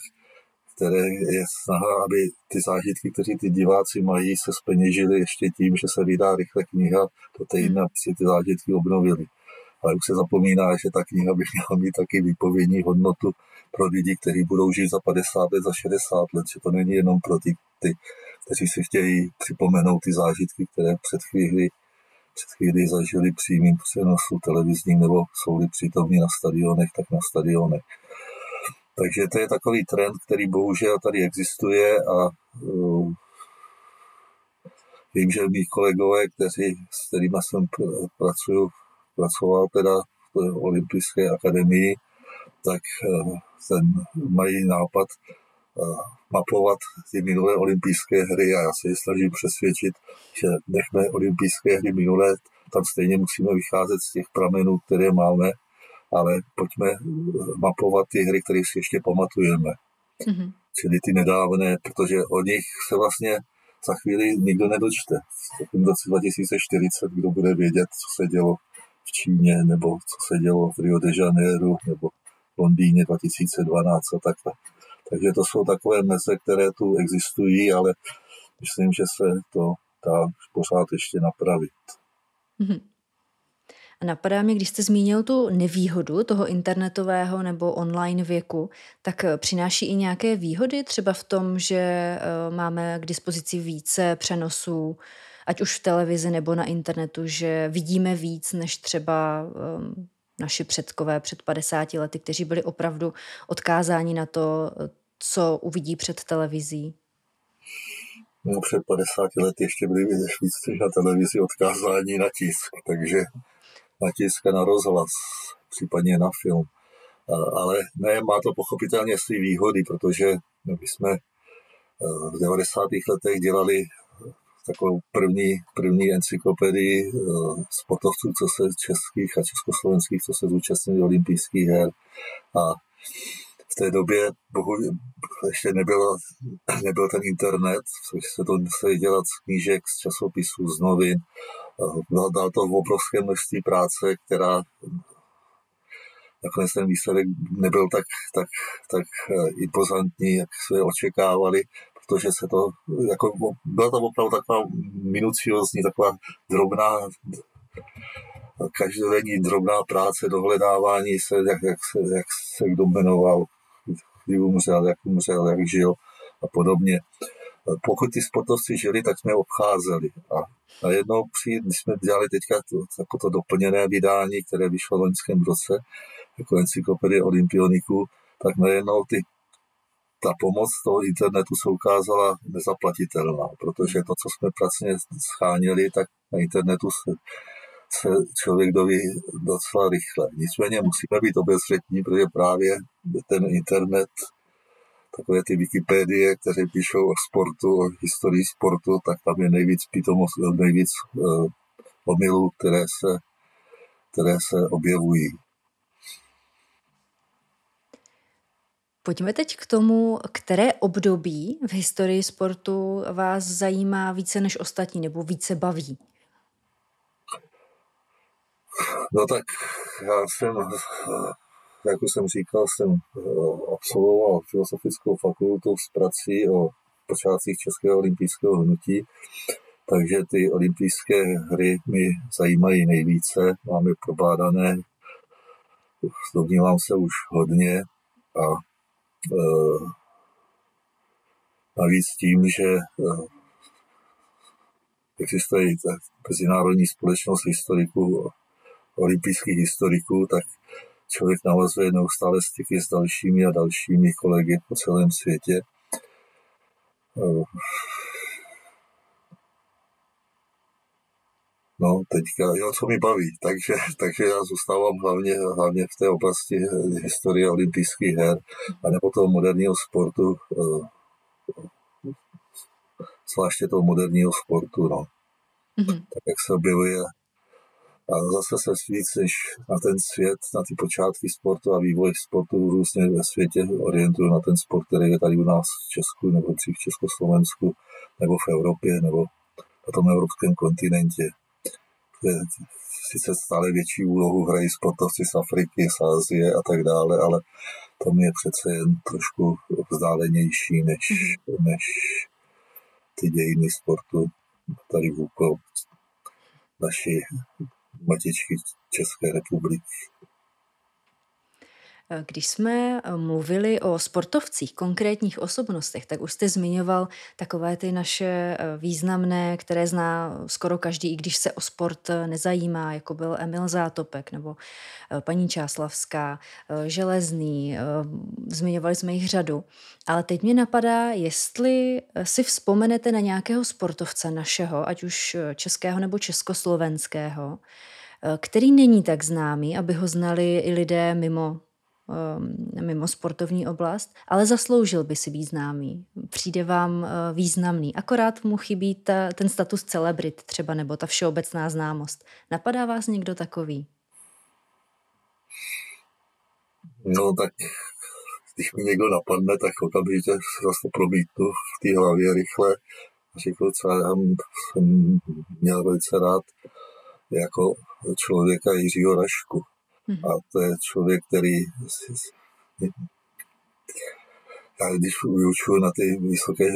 které je snaha, aby ty zážitky, které ty diváci mají, se zpeněžily ještě tím, že se vydá rychle kniha do týdne, aby si ty zážitky obnovily. Ale už se zapomíná, že ta kniha by měla mít taky výpovědní hodnotu pro lidi, kteří budou žít za 50 let, za 60 let, že to není jenom pro ty kteří si chtějí připomenout ty zážitky, které před chvíli zažili přímým přenosu televizním nebo jsou-li přítomní na stadionech, tak na stadionech. Takže to je takový trend, který bohužel tady existuje a vím, že mý kolegové, s kterými jsem pracoval teda v Olympijské akademii, tak mají nápad mapovat ty minulé olympijské hry a já se je snažím přesvědčit, že nechme olympijské hry minulé, tam stejně musíme vycházet z těch pramenů, které máme, ale pojďme mapovat ty hry, které si ještě pamatujeme. Mm-hmm. Čili ty nedávné, protože o nich se vlastně za chvíli nikdo nedočte. V roce 2040 kdo bude vědět, co se dělo v Číně, nebo co se dělo v Rio de Janeiro, nebo v Londýně 2012 a takhle. Takže to jsou takové meze, které tu existují, ale myslím, že se to dá pořád ještě napravit. Mm-hmm. A napadá mě, když jste zmínil tu nevýhodu toho internetového nebo online věku, tak přináší i nějaké výhody třeba v tom, že máme k dispozici více přenosů, ať už v televizi nebo na internetu, že vidíme víc než třeba naši předkové před 50 lety, kteří byli opravdu odkázáni na to, co uvidí před televizí. No, před 50 lety ještě byli víc než na televizi odkázání na tisk, takže na tisk a na rozhlas, případně na film. Ale ne, má to pochopitelně své výhody, protože my jsme v 90. letech dělali takovou první encyklopedii sportovců, co se českých a československých, co se zúčastnili olympijských her. A v té době bohužel ještě nebyl ten internet, což se to museli dělat z knížek, z časopisů, z novin. Dal to v obrovské množství práce, která nakonec ten výsledek nebyl tak impozantní, jak jsme očekávali, protože se to, jako, byla tam opravdu taková minuciózní, taková drobná, každodenní drobná práce, dohledávání se, jak se kdo jmenoval, kdy umřel, jak žil a podobně. Pokud ty sportovci žili, tak jsme obcházeli. A najednou jsme dělali teďka to doplněné vydání, které vyšlo v loňském roce, jako encyklopedie olympioniků, tak najednou ta pomoc toho internetu se ukázala nezaplatitelná, protože to, co jsme pracně scháněli, tak na internetu se člověk doví docela rychle. Nicméně musíme být obezřetní, protože právě ten internet, takové ty Wikipedie, které píšou o sportu, o historii sportu, tak tam je nejvíc omylů, které se objevují. Pojďme teď k tomu, které období v historii sportu vás zajímá více než ostatní, nebo více baví? No tak já jsem, jak už jsem říkal, absolvoval filozofickou fakultu s prací o počátcích českého olympijského hnutí, takže ty olympijské hry mi zajímají nejvíce, mám je probádané, domnívám se už hodně a navíc tím, že existuje mezinárodní společnost historiků, olympijských historiků, tak člověk navazuje neustále styky s dalšími a dalšími kolegy po celém světě. No, teďka, co mi baví, takže já zůstávám hlavně v té oblasti historie olympijských her a nebo toho moderního sportu, zvláště toho moderního sportu, no. Mm-hmm. Tak jak se objevuje. A zase se víc než na ten svět, na ty počátky sportu a vývoj sportu různě ve světě orientuju na ten sport, který je tady u nás v Česku, nebo dřív v Československu, nebo v Evropě, nebo na tom evropském kontinentě. Sice stále větší úlohu hrají sportovci z Afriky, z Asie a tak dále, ale to mě je přece jen trošku vzdálenější než ty dějiny sportu tady v úkol naší matičky České republiky. Když jsme mluvili o sportovcích, konkrétních osobnostech, tak už jste zmiňoval takové ty naše významné, které zná skoro každý, i když se o sport nezajímá, jako byl Emil Zátopek nebo paní Čáslavská, Železný, zmiňovali jsme jich řadu. Ale teď mě napadá, jestli si vzpomenete na nějakého sportovce našeho, ať už českého nebo československého, který není tak známý, aby ho znali i lidé mimo sportovní oblast, ale zasloužil by si být známý. Přijde vám významný. Akorát mu chybí ten status celebrit třeba, nebo ta všeobecná známost. Napadá vás někdo takový? No tak, když mi někdo napadne, tak okamžitě zase promítnu v té hlavě rychle. Řekl, co já jsem měl velice rád jako člověka Jiřího Rašku. A to je člověk, který já když vyučuju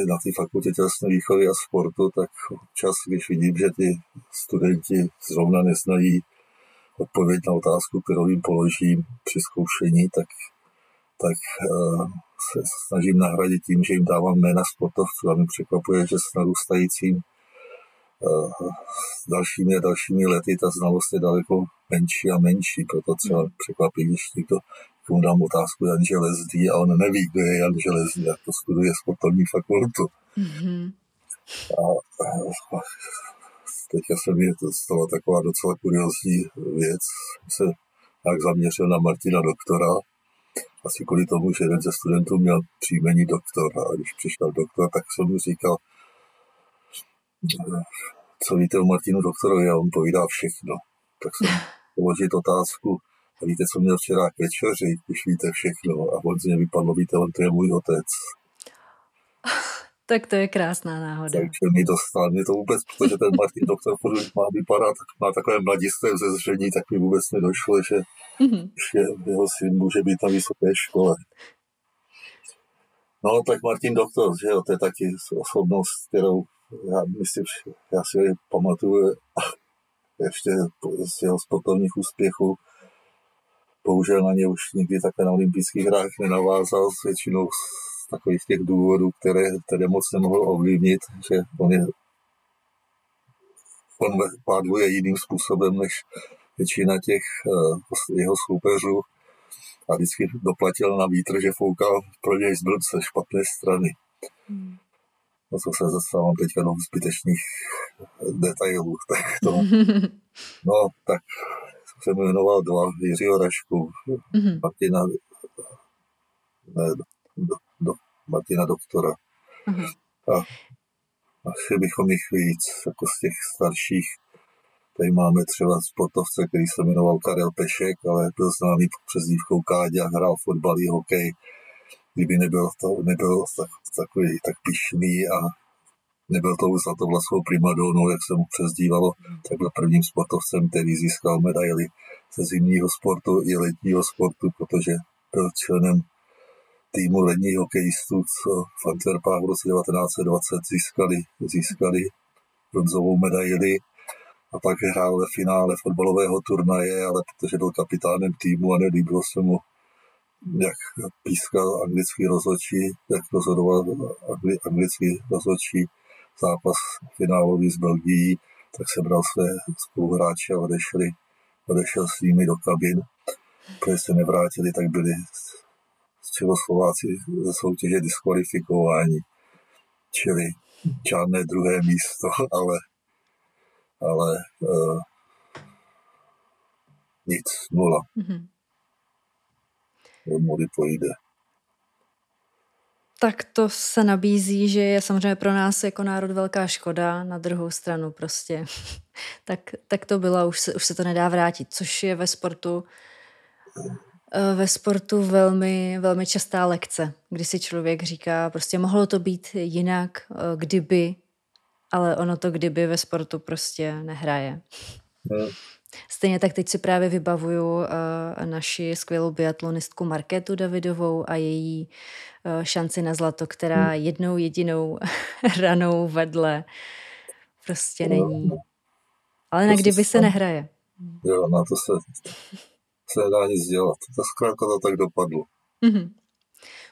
na té fakultě tělesné výchovy a sportu, tak občas, když vidím, že ty studenti zrovna neznají odpověď na otázku, kterou jim položím při zkoušení, tak se snažím nahradit tím, že jim dávám jména sportovců a mě překvapuje, že s narůstajícím s dalšími a dalšími lety ta znalost je daleko menší a menší, proto třeba překvapí, když někdo komu dám otázku Jan Železný a on neví, kdo je Jan Železný, a to studuje sportovní fakultu. Mm-hmm. A teďka se mi to stala taková docela kuriozní věc. Jsem se tak zaměřil na Martina Doktora, asi kvůli tomu, že jeden ze studentů měl příjmení Doktor, a když přišel Doktor, tak jsem mu říkal, co víte o Martinu Doktorovi, a on povídá všechno. Tak jsem položil otázku, Víte, co měl včera k večeři, už víte všechno. A hodně vypadlo, víte, on to je můj otec. Tak to je krásná náhoda. Takže mi dostal mě to vůbec, protože ten Martin Doktor má vypadat na takovém mladistvém zezření, tak mi vůbec nedošlo, že jeho syn může být na vysoké škole. No tak Martin Doktor, že jo, to je taky osobnost, kterou já myslím, já si je pamatuju ještě z jeho sportovních úspěchů. Bohužel na ně už nikdy také na olympijských hrách nenavázal, s většinou z takových těch důvodů, které tedy moc nemohl ovlivnit, že on páduje jiným způsobem než většina těch jeho soupeřů a vždycky doplatil na vítr, že foukal pro něj z blbce špatné strany. No co se zastávám teď jenom zbytečných detailů. Tak to, no tak jsem jmenoval dva, Jiřího Rašku, Martina Doktora. A asi bychom jich víc, jako z těch starších. Tady máme třeba sportovce, který se jmenoval Karel Pešek, ale byl známý pod přezdívkou Káďa, hrál fotbal i hokej. Kdyby nebyl takový tak pyšný a nebyl tou zlatovlasou primadónou, jak se mu přezdívalo, tak byl prvním sportovcem, který získal medaily ze zimního sportu i letního sportu, protože byl členem týmu ledních hokejistů, co v Antwerpách v roce 1920 získali bronzovou medaili. A pak hrál ve finále fotbalového turnaje, ale protože byl kapitánem týmu a nelíbilo se mu, jak pískal anglický rozhodčí, jak rozhodoval anglický rozhodčí zápas finálový s Belgií, tak sebral své spoluhráče a odešel s nimi do kabin. Protože se nevrátili, tak byli Čechoslováci ze soutěže diskvalifikováni. Čili žádné druhé místo, ale nic, nula. Mody pojde. Tak to se nabízí, že je samozřejmě pro nás jako národ velká škoda, na druhou stranu prostě. tak to bylo, už se to nedá vrátit, což je ve sportu velmi, velmi častá lekce, kdy si člověk říká, prostě mohlo to být jinak, kdyby, ale ono to kdyby ve sportu prostě nehraje. Stejně tak teď si právě vybavuju naši skvělou biatlonistku Markétu Davidovou a její šanci na zlato, která jednou jedinou ranou vedle prostě není. Ale na kdyby se nehraje. Jo, na to se nedá nic dělat. To zkrátka to tak dopadlo.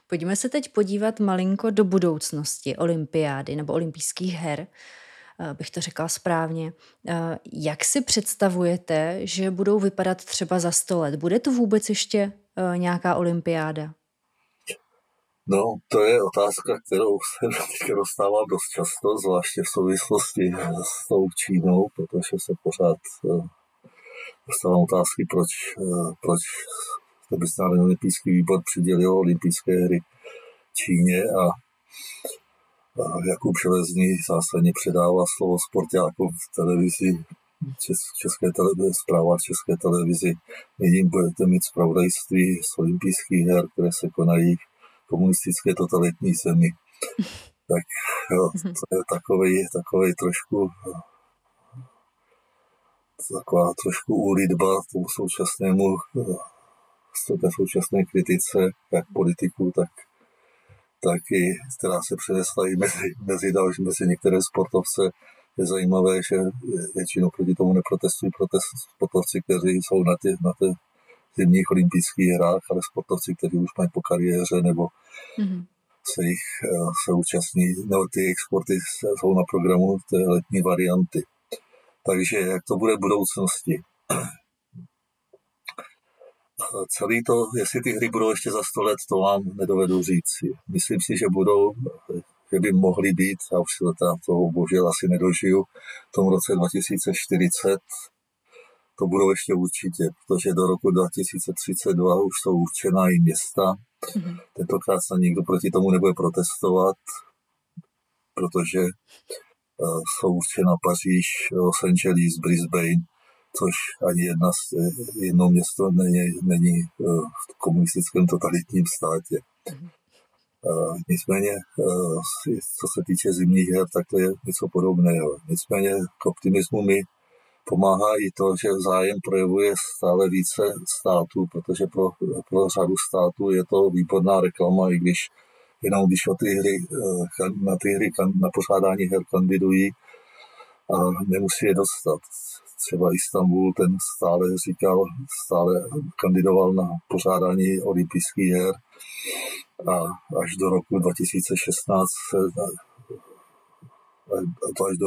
Pojďme se teď podívat malinko do budoucnosti olympiády nebo olympijských her, bych to řekla správně. Jak si představujete, že budou vypadat třeba za 100 let? Bude to vůbec ještě nějaká olympiáda? No, to je otázka, kterou se teď dostávám dost často, zvláště v souvislosti s tou Čínou, protože se pořád dostávám otázky, proč Mezinárodní olympijský výbor přidělil olympijské hry Číně a Jakub Železný zásadně předává slovo sportákům v televizi, zprávách České televizi. Nyní budete mít zpravodajství z olympijských her, které se konají v komunistické totalitní zemi. Tak jo, to je taková trošku úlitba tomu současné kritice, jak politiků, tak která se přenesla i mezi některé sportovce. Je zajímavé, že většinou proti tomu neprotestují sportovci, kteří jsou na těch zimních olympijských hrách, ale sportovci, kteří už mají po kariéře nebo se účastní, nebo ty jejich sporty jsou na programu té letní varianty. Takže jak to bude v budoucnosti? Celý to, jestli ty hry budou ještě za 100 let, to vám nedovedu říct. Myslím si, že budou, že by mohly být, já už se toho bohužel asi nedožiju, v tom roce 2040 to budou ještě určitě, protože do roku 2032 už jsou určená i města. Tentokrát se nikdo proti tomu nebude protestovat, protože jsou určena Paříž, Los Angeles, Brisbane, což ani jedno město není v komunistickém totalitním státě. Nicméně, co se týče zimních her, takhle je něco podobného. Nicméně k optimismu mi pomáhá i to, že zájem projevuje stále více států, protože pro řadu států je to výborná reklama, i když jenom když na pořádání her kandidují a nemusí je dostat. Třeba Istanbul, ten stále kandidoval na pořádání olympijských her a až do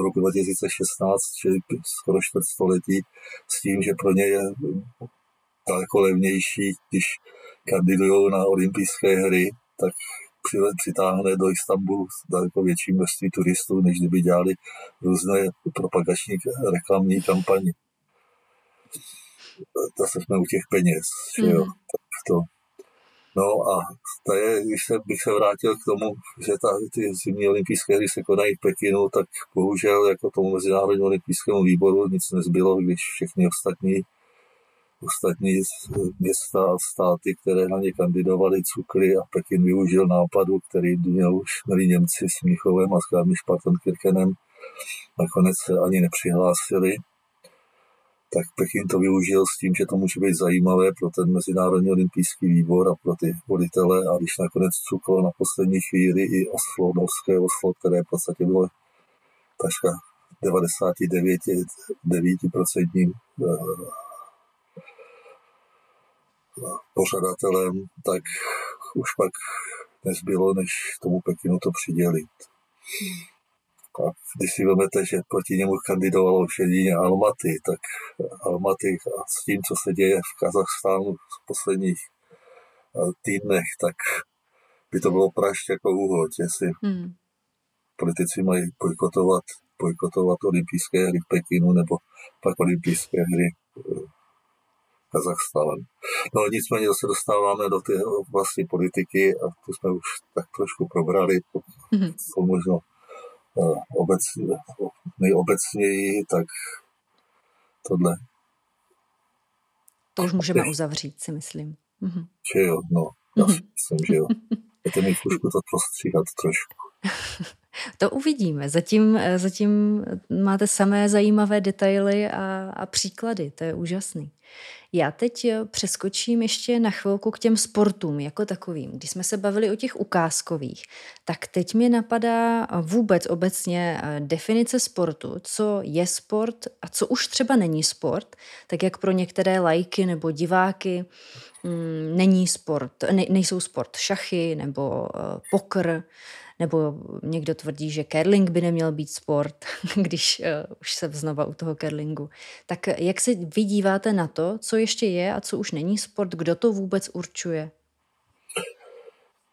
roku 2016, čili skoro čtvrtstoletí, s tím, že pro ně je daleko levnější, když kandidují na olympijské hry, tak přitáhne do Istanbulu daleko větší množství turistů, než kdyby dělali různé propagační reklamní kampaně. Zase jsme u těch peněz. Jo? To. No a tady, když bych se vrátil k tomu, že ty zimní olympijské hry se konají v Pekinu, tak bohužel jako tomu Mezinárodnímu olympijskému výboru nic nezbylo, když všechny ostatní města a státy, které na ně kandidovaly, cukly a Pekin využil nápadu, který měl už Němci s Mnichovem a s Garmisch-Partenkirchenem. Nakonec se ani nepřihlásili. Tak Pekin to využil s tím, že to může být zajímavé pro ten Mezinárodní olympijský výbor a pro ty volitele. A když nakonec cuklo na poslední chvíli i Oslo, norské Oslo, které v podstatě bylo takřka 99% pořadatelem, tak už pak nezbylo, než tomu Pekinu to přidělit. A když si vezmete, že proti němu kandidovalo už jedině Almaty, tak Almaty a s tím, co se děje v Kazachstánu v posledních týdnech, tak by to bylo prašť jako úhod, jestli politici mají bojkotovat olympijské hry v Pekinu nebo pak olympijské hry Kazachstán. No nicméně zase dostáváme do té vlastní politiky a tu jsme už tak trošku probrali, co možno nejobecněji, tak tohle. To už můžeme uzavřít, si myslím. Že jo, no, já si myslím, že jo. Jete mi trošku to prostříhat trošku. To uvidíme. Zatím máte samé zajímavé detaily a příklady. To je úžasný. Já teď přeskočím ještě na chvilku k těm sportům jako takovým. Když jsme se bavili o těch ukázkových, tak teď mě napadá vůbec obecně definice sportu, co je sport a co už třeba není sport, tak jak pro některé laiky nebo diváky nejsou sport šachy nebo pokr, nebo někdo tvrdí, že curling by neměl být sport, když už se znova u toho curlingu. Tak jak se vy díváte na to, co ještě je a co už není sport? Kdo to vůbec určuje?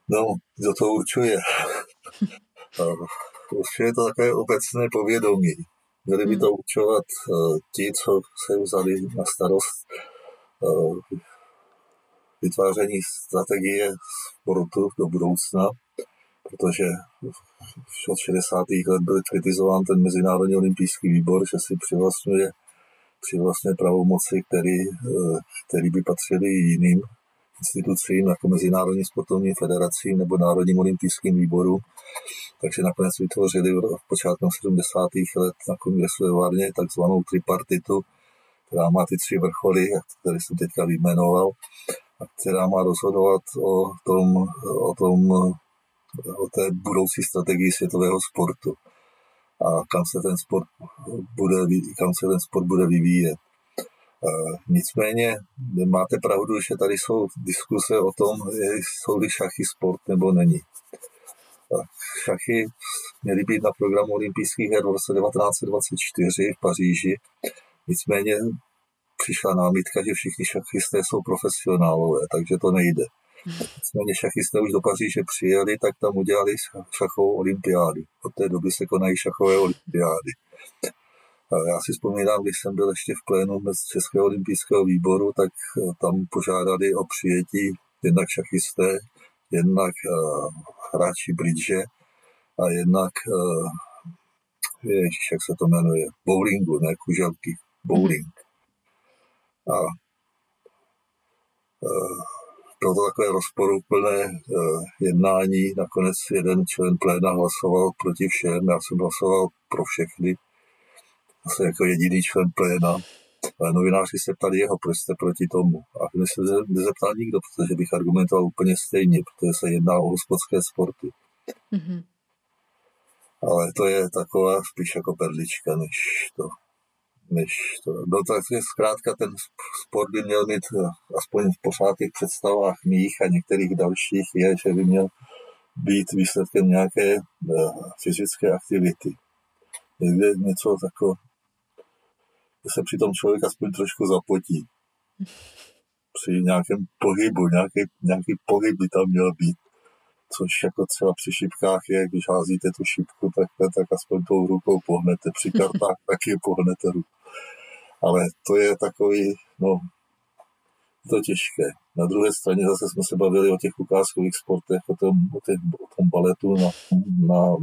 No, kdo to určuje? Určuje to takové obecné povědomí. Měli by to určovat ti, co se vzali na starost vytváření strategie sportu do budoucna, protože od 60. let byl kritizován ten Mezinárodní olympijský výbor, že si přivlastňuje pravomoci, který by patřily jiným institucím, jako Mezinárodní sportovní federacím nebo Národním olympijským výboru. Takže nakonec vytvořili v počátku 70. let na kongresu ve Varně takzvanou tripartitu, která má ty tři vrcholy, které jsem teďka vyjmenoval, a která má rozhodovat o té budoucí strategii světového sportu a kam se ten sport bude vyvíjet. Nicméně máte pravdu, že tady jsou diskuse o tom, jsou-li šachy sport nebo není. Šachy měly být na programu olympijských her v roce 1924 v Paříži, nicméně přišla námitka, že všichni šachisté jsou profesionálové, takže to nejde. Nicméně šachisté už do Paříže přijeli, tak tam udělali šachovou olympiádu. Od té doby se konají šachové olympiády. Já si vzpomínám, když jsem byl ještě v plénu Českého olympijského výboru, tak tam požádali o přijetí jednak šachisté, jednak hráči bridge a jednak jak se to jmenuje, bowlingu, ne kuželky, bowling. A bylo to takové rozporuplné jednání. Nakonec jeden člen pléna hlasoval proti všem. Já jsem hlasoval pro všechny. Já jsem jako jediný člen pléna. Ale novináři se ptali jeho, proč jste proti tomu. A mě se nezeptal nikdo, protože bych argumentoval úplně stejně, protože se jedná o hospodské sporty. Mm-hmm. Ale to je taková spíš jako perlička, než to. No tak zkrátka ten sport by měl mít, aspoň v pořád těch představách mých a některých dalších je, že by měl být výsledkem nějaké fyzické aktivity. Něco takové, že se přitom člověk aspoň trošku zapotí. Při nějakém pohybu, nějaký pohyb by tam měl být. Což jako třeba při šipkách je, když házíte tu šipku, tak aspoň tou rukou pohnete. Při kartách taky pohnete ruku. Ale to je takový, no, to těžké. Na druhé straně zase jsme se bavili o těch ukázkových sportech, o tom baletu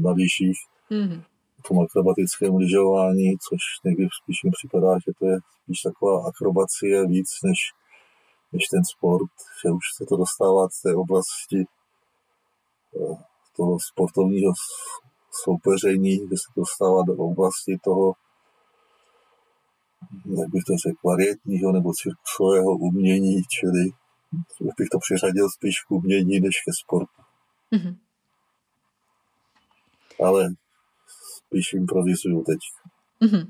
na lyžích, o tom akrobatickém lyžování, což někdy spíš mi připadá, že to je spíš taková akrobacie víc než ten sport, že už se to dostává z té oblasti toho sportovního soupeření, kde se dostává do oblasti toho, jak bych to řekl, varietního nebo cirkusového umění, čili bych to přiřadil spíš k umění než ke sportu. Mm-hmm. Ale spíš improvizuju teď. Mm-hmm.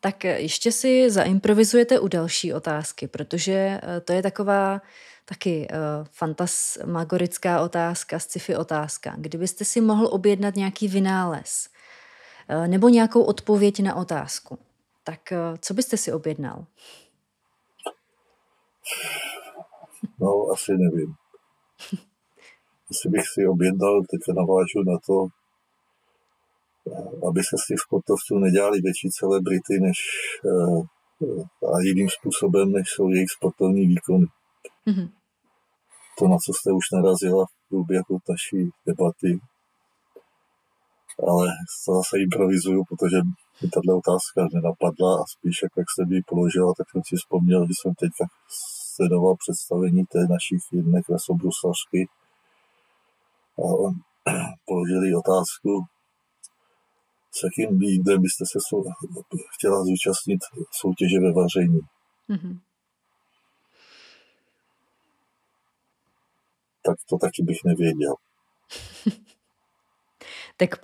Tak ještě si zaimprovizujete u další otázky, protože to je taková taky fantasmagorická otázka, sci-fi otázka. Kdybyste si mohl objednat nějaký vynález nebo nějakou odpověď na otázku, tak co byste si objednal? No, asi nevím. Asi bych si objednal, teď navážu na to, aby se z těch sportovců nedělali větší celebrity a jiným způsobem, než jsou jejich sportovní výkony. Mm-hmm. To, na co jste už narazila v průběhu naší debaty. Ale to zase improvizuju, protože mi tato otázka nenapadla a spíš, jak jste mi ji položila, tak jsem si vzpomněl, že jsem teď sledoval představení té našich jedné krasobruslařky a položili otázku, s jakým výdem byste se chtěla zúčastnit soutěže ve vaření. Mm-hmm. Tak to taky bych nevěděl. Tak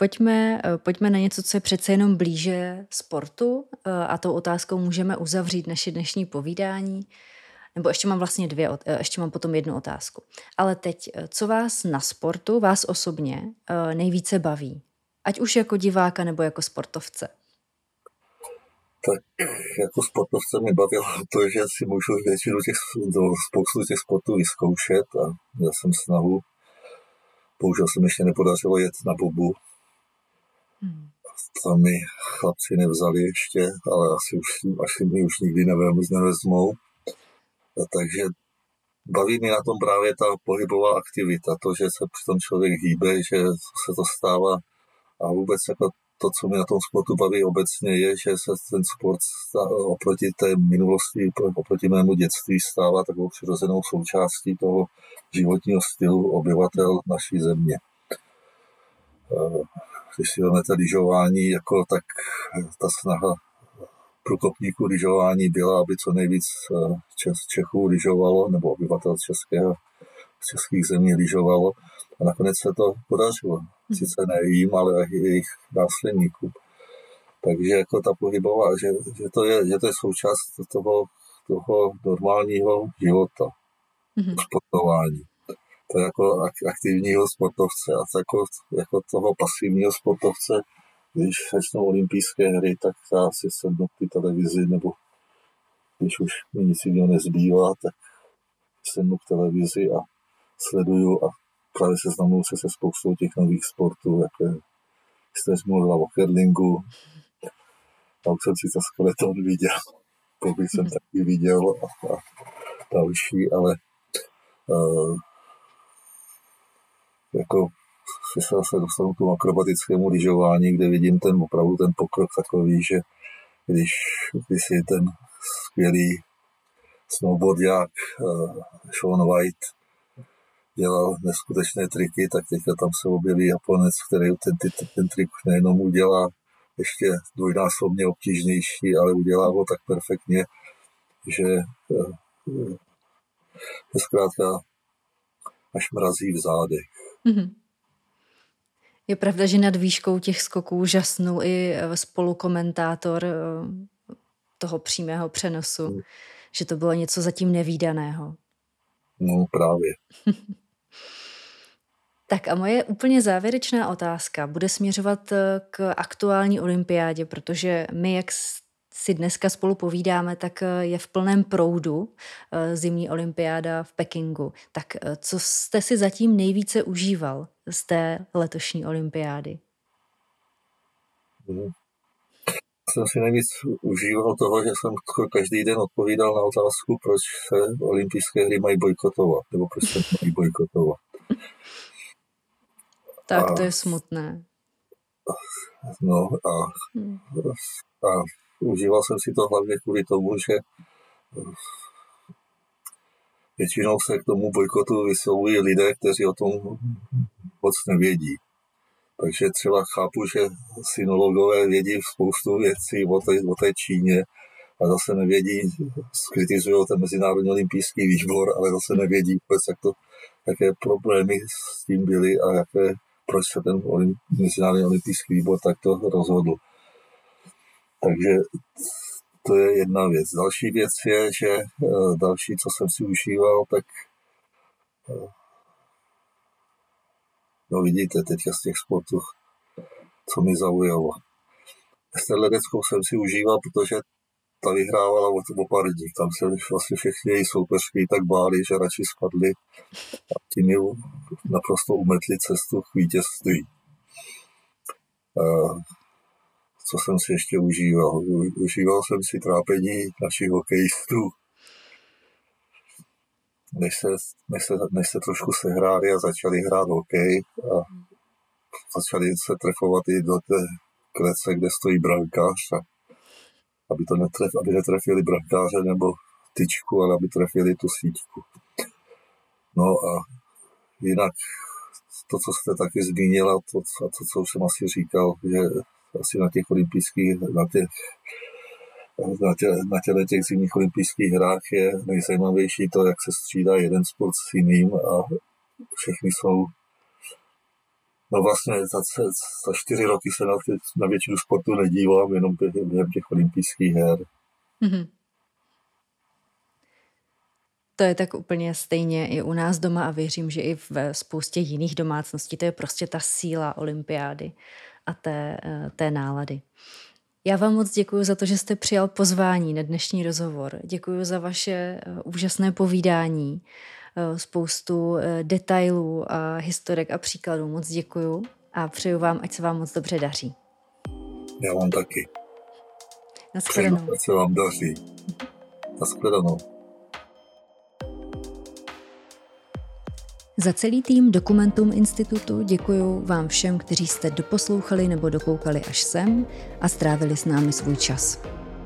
pojďme na něco, co je přece jenom blíže sportu a tou otázkou můžeme uzavřít naše dnešní povídání. Nebo ještě mám vlastně ještě mám potom jednu otázku. Ale teď, co vás na sportu, vás osobně nejvíce baví? Ať už jako diváka nebo jako sportovce. Tak jako sportovce mi bavilo to, že si můžu většinu spoustu těch sportů vyzkoušet a měl jsem snahu. Bohužel se mi ještě nepodařilo jet na bobu. Tam mi chlapci nevzali ještě, ale asi mi už nikdy nevezmou. A takže baví mi na tom právě ta pohybová aktivita. To, že se přitom člověk hýbe, že se to stává. A vůbec jako to, co mě na tom sportu baví obecně, je, že se ten sport oproti té minulosti, oproti mému dětství stává takovou přirozenou součástí toho životního stylu obyvatel naší země. Když si vezmete lyžování, jako tak ta snaha průkopníků lyžování byla, aby co nejvíc Čechů lyžovalo, nebo obyvatel českých zemí lyžovalo. A nakonec se to podařilo. Sice ne jim, ale i jejich následníků. Takže jako ta pohybová, že to je součást toho normálního života. Mm-hmm. Sportování. To je jako aktivního sportovce a jako toho pasivního sportovce. Když začnou olympijské hry, tak já si sednu k televizi, nebo když už mi nic jiného nezbývá, tak sednu k televizi a sleduju a právě seznamuju se spoustou těch nových sportů, jako jste mluvila o curlingu. Tam jsem si skeleton viděl, pokud jsem taky viděl a další, ale jako se zase dostanu k tomu akrobatickému lyžování, kde vidím opravdu ten pokrok takový, že když si ten skvělý snowboardák Sean White dělal neskutečné triky, tak teďka tam se objeví Japonec, který ten trik nejenom udělá ještě dvojnásobně obtížnější, ale udělá ho tak perfektně, že zkrátka až mrazí v zádech. Mm-hmm. Je pravda, že nad výškou těch skoků žasnul i spolukomentátor toho přímého přenosu, že to bylo něco zatím nevídaného. No právě. Tak a moje úplně závěrečná otázka bude směřovat k aktuální olympiádě, protože my, jak si dneska spolu povídáme, tak je v plném proudu zimní olympiáda v Pekingu. Tak co jste si zatím nejvíce užíval z té letošní olympiády? Jsem si nejvíc užíval toho, že jsem každý den odpovídal na otázku, proč se olympijské hry mají bojkotovat, nebo proč se mají bojkotovat. Tak to je smutné. No a užíval jsem si to hlavně kvůli tomu, že většinou se k tomu bojkotu vyslovují lidé, kteří o tom moc nevědí. Takže třeba chápu, že sinologové vědí spoustu věcí o té Číně a zase nevědí, kritizují ten Mezinárodní olympijský výbor, ale zase nevědí vůbec, jaké problémy s tím byly a proč se ten Mezinárodní olympijský výbor takto rozhodl. Takže to je jedna věc. Další věc je, že co jsem si užíval, tak no vidíte, teď z těch sportů, co mi zaujalo. Ester Ledeckou jsem si užíval, protože ta vyhrávala o pár dní. Tam se vlastně všechny její soupeřky tak báli, že radši spadli a tím ji naprosto umetli cestu k vítězství. Co jsem si ještě užíval? Užíval jsem si trápení našich hokejistů, než se trošku sehráli a začali hrát hokej a začali se trefovat i do té klece, kde stojí brankář, aby netrefili brankáře nebo tyčku, ale aby trefili tu síťku. No a jinak to, co jste taky zmínila, to, co jsem asi říkal, že asi na těch olympijských, na těch zimních olympijských hrách je nejzajímavější to, jak se střídá jeden sport s jiným a všechny jsou... No vlastně za 4 roky se na většinu sportu nedívám, jenom během těch olympijských her. Mm-hmm. To je tak úplně stejně i u nás doma a věřím, že i ve spoustě jiných domácností. To je prostě ta síla olympiády a té nálady. Já vám moc děkuji za to, že jste přijal pozvání na dnešní rozhovor. Děkuji za vaše úžasné povídání, spoustu detailů a historek a příkladů. Moc děkuji a přeju vám, ať se vám moc dobře daří. Já vám taky. Naschledanou. Přeju, ať se vám daří. Naschledanou. Za celý tým Dokumentum Institutu děkuju vám všem, kteří jste doposlouchali nebo dokoukali až sem a strávili s námi svůj čas.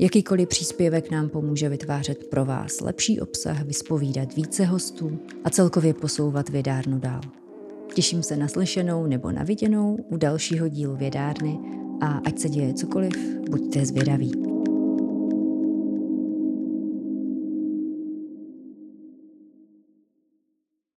Jakýkoliv příspěvek nám pomůže vytvářet pro vás lepší obsah, vyspovídat více hostů a celkově posouvat vědárnu dál. Těším se na slyšenou nebo na viděnou u dalšího dílu vědárny a ať se děje cokoliv, buďte zvědaví.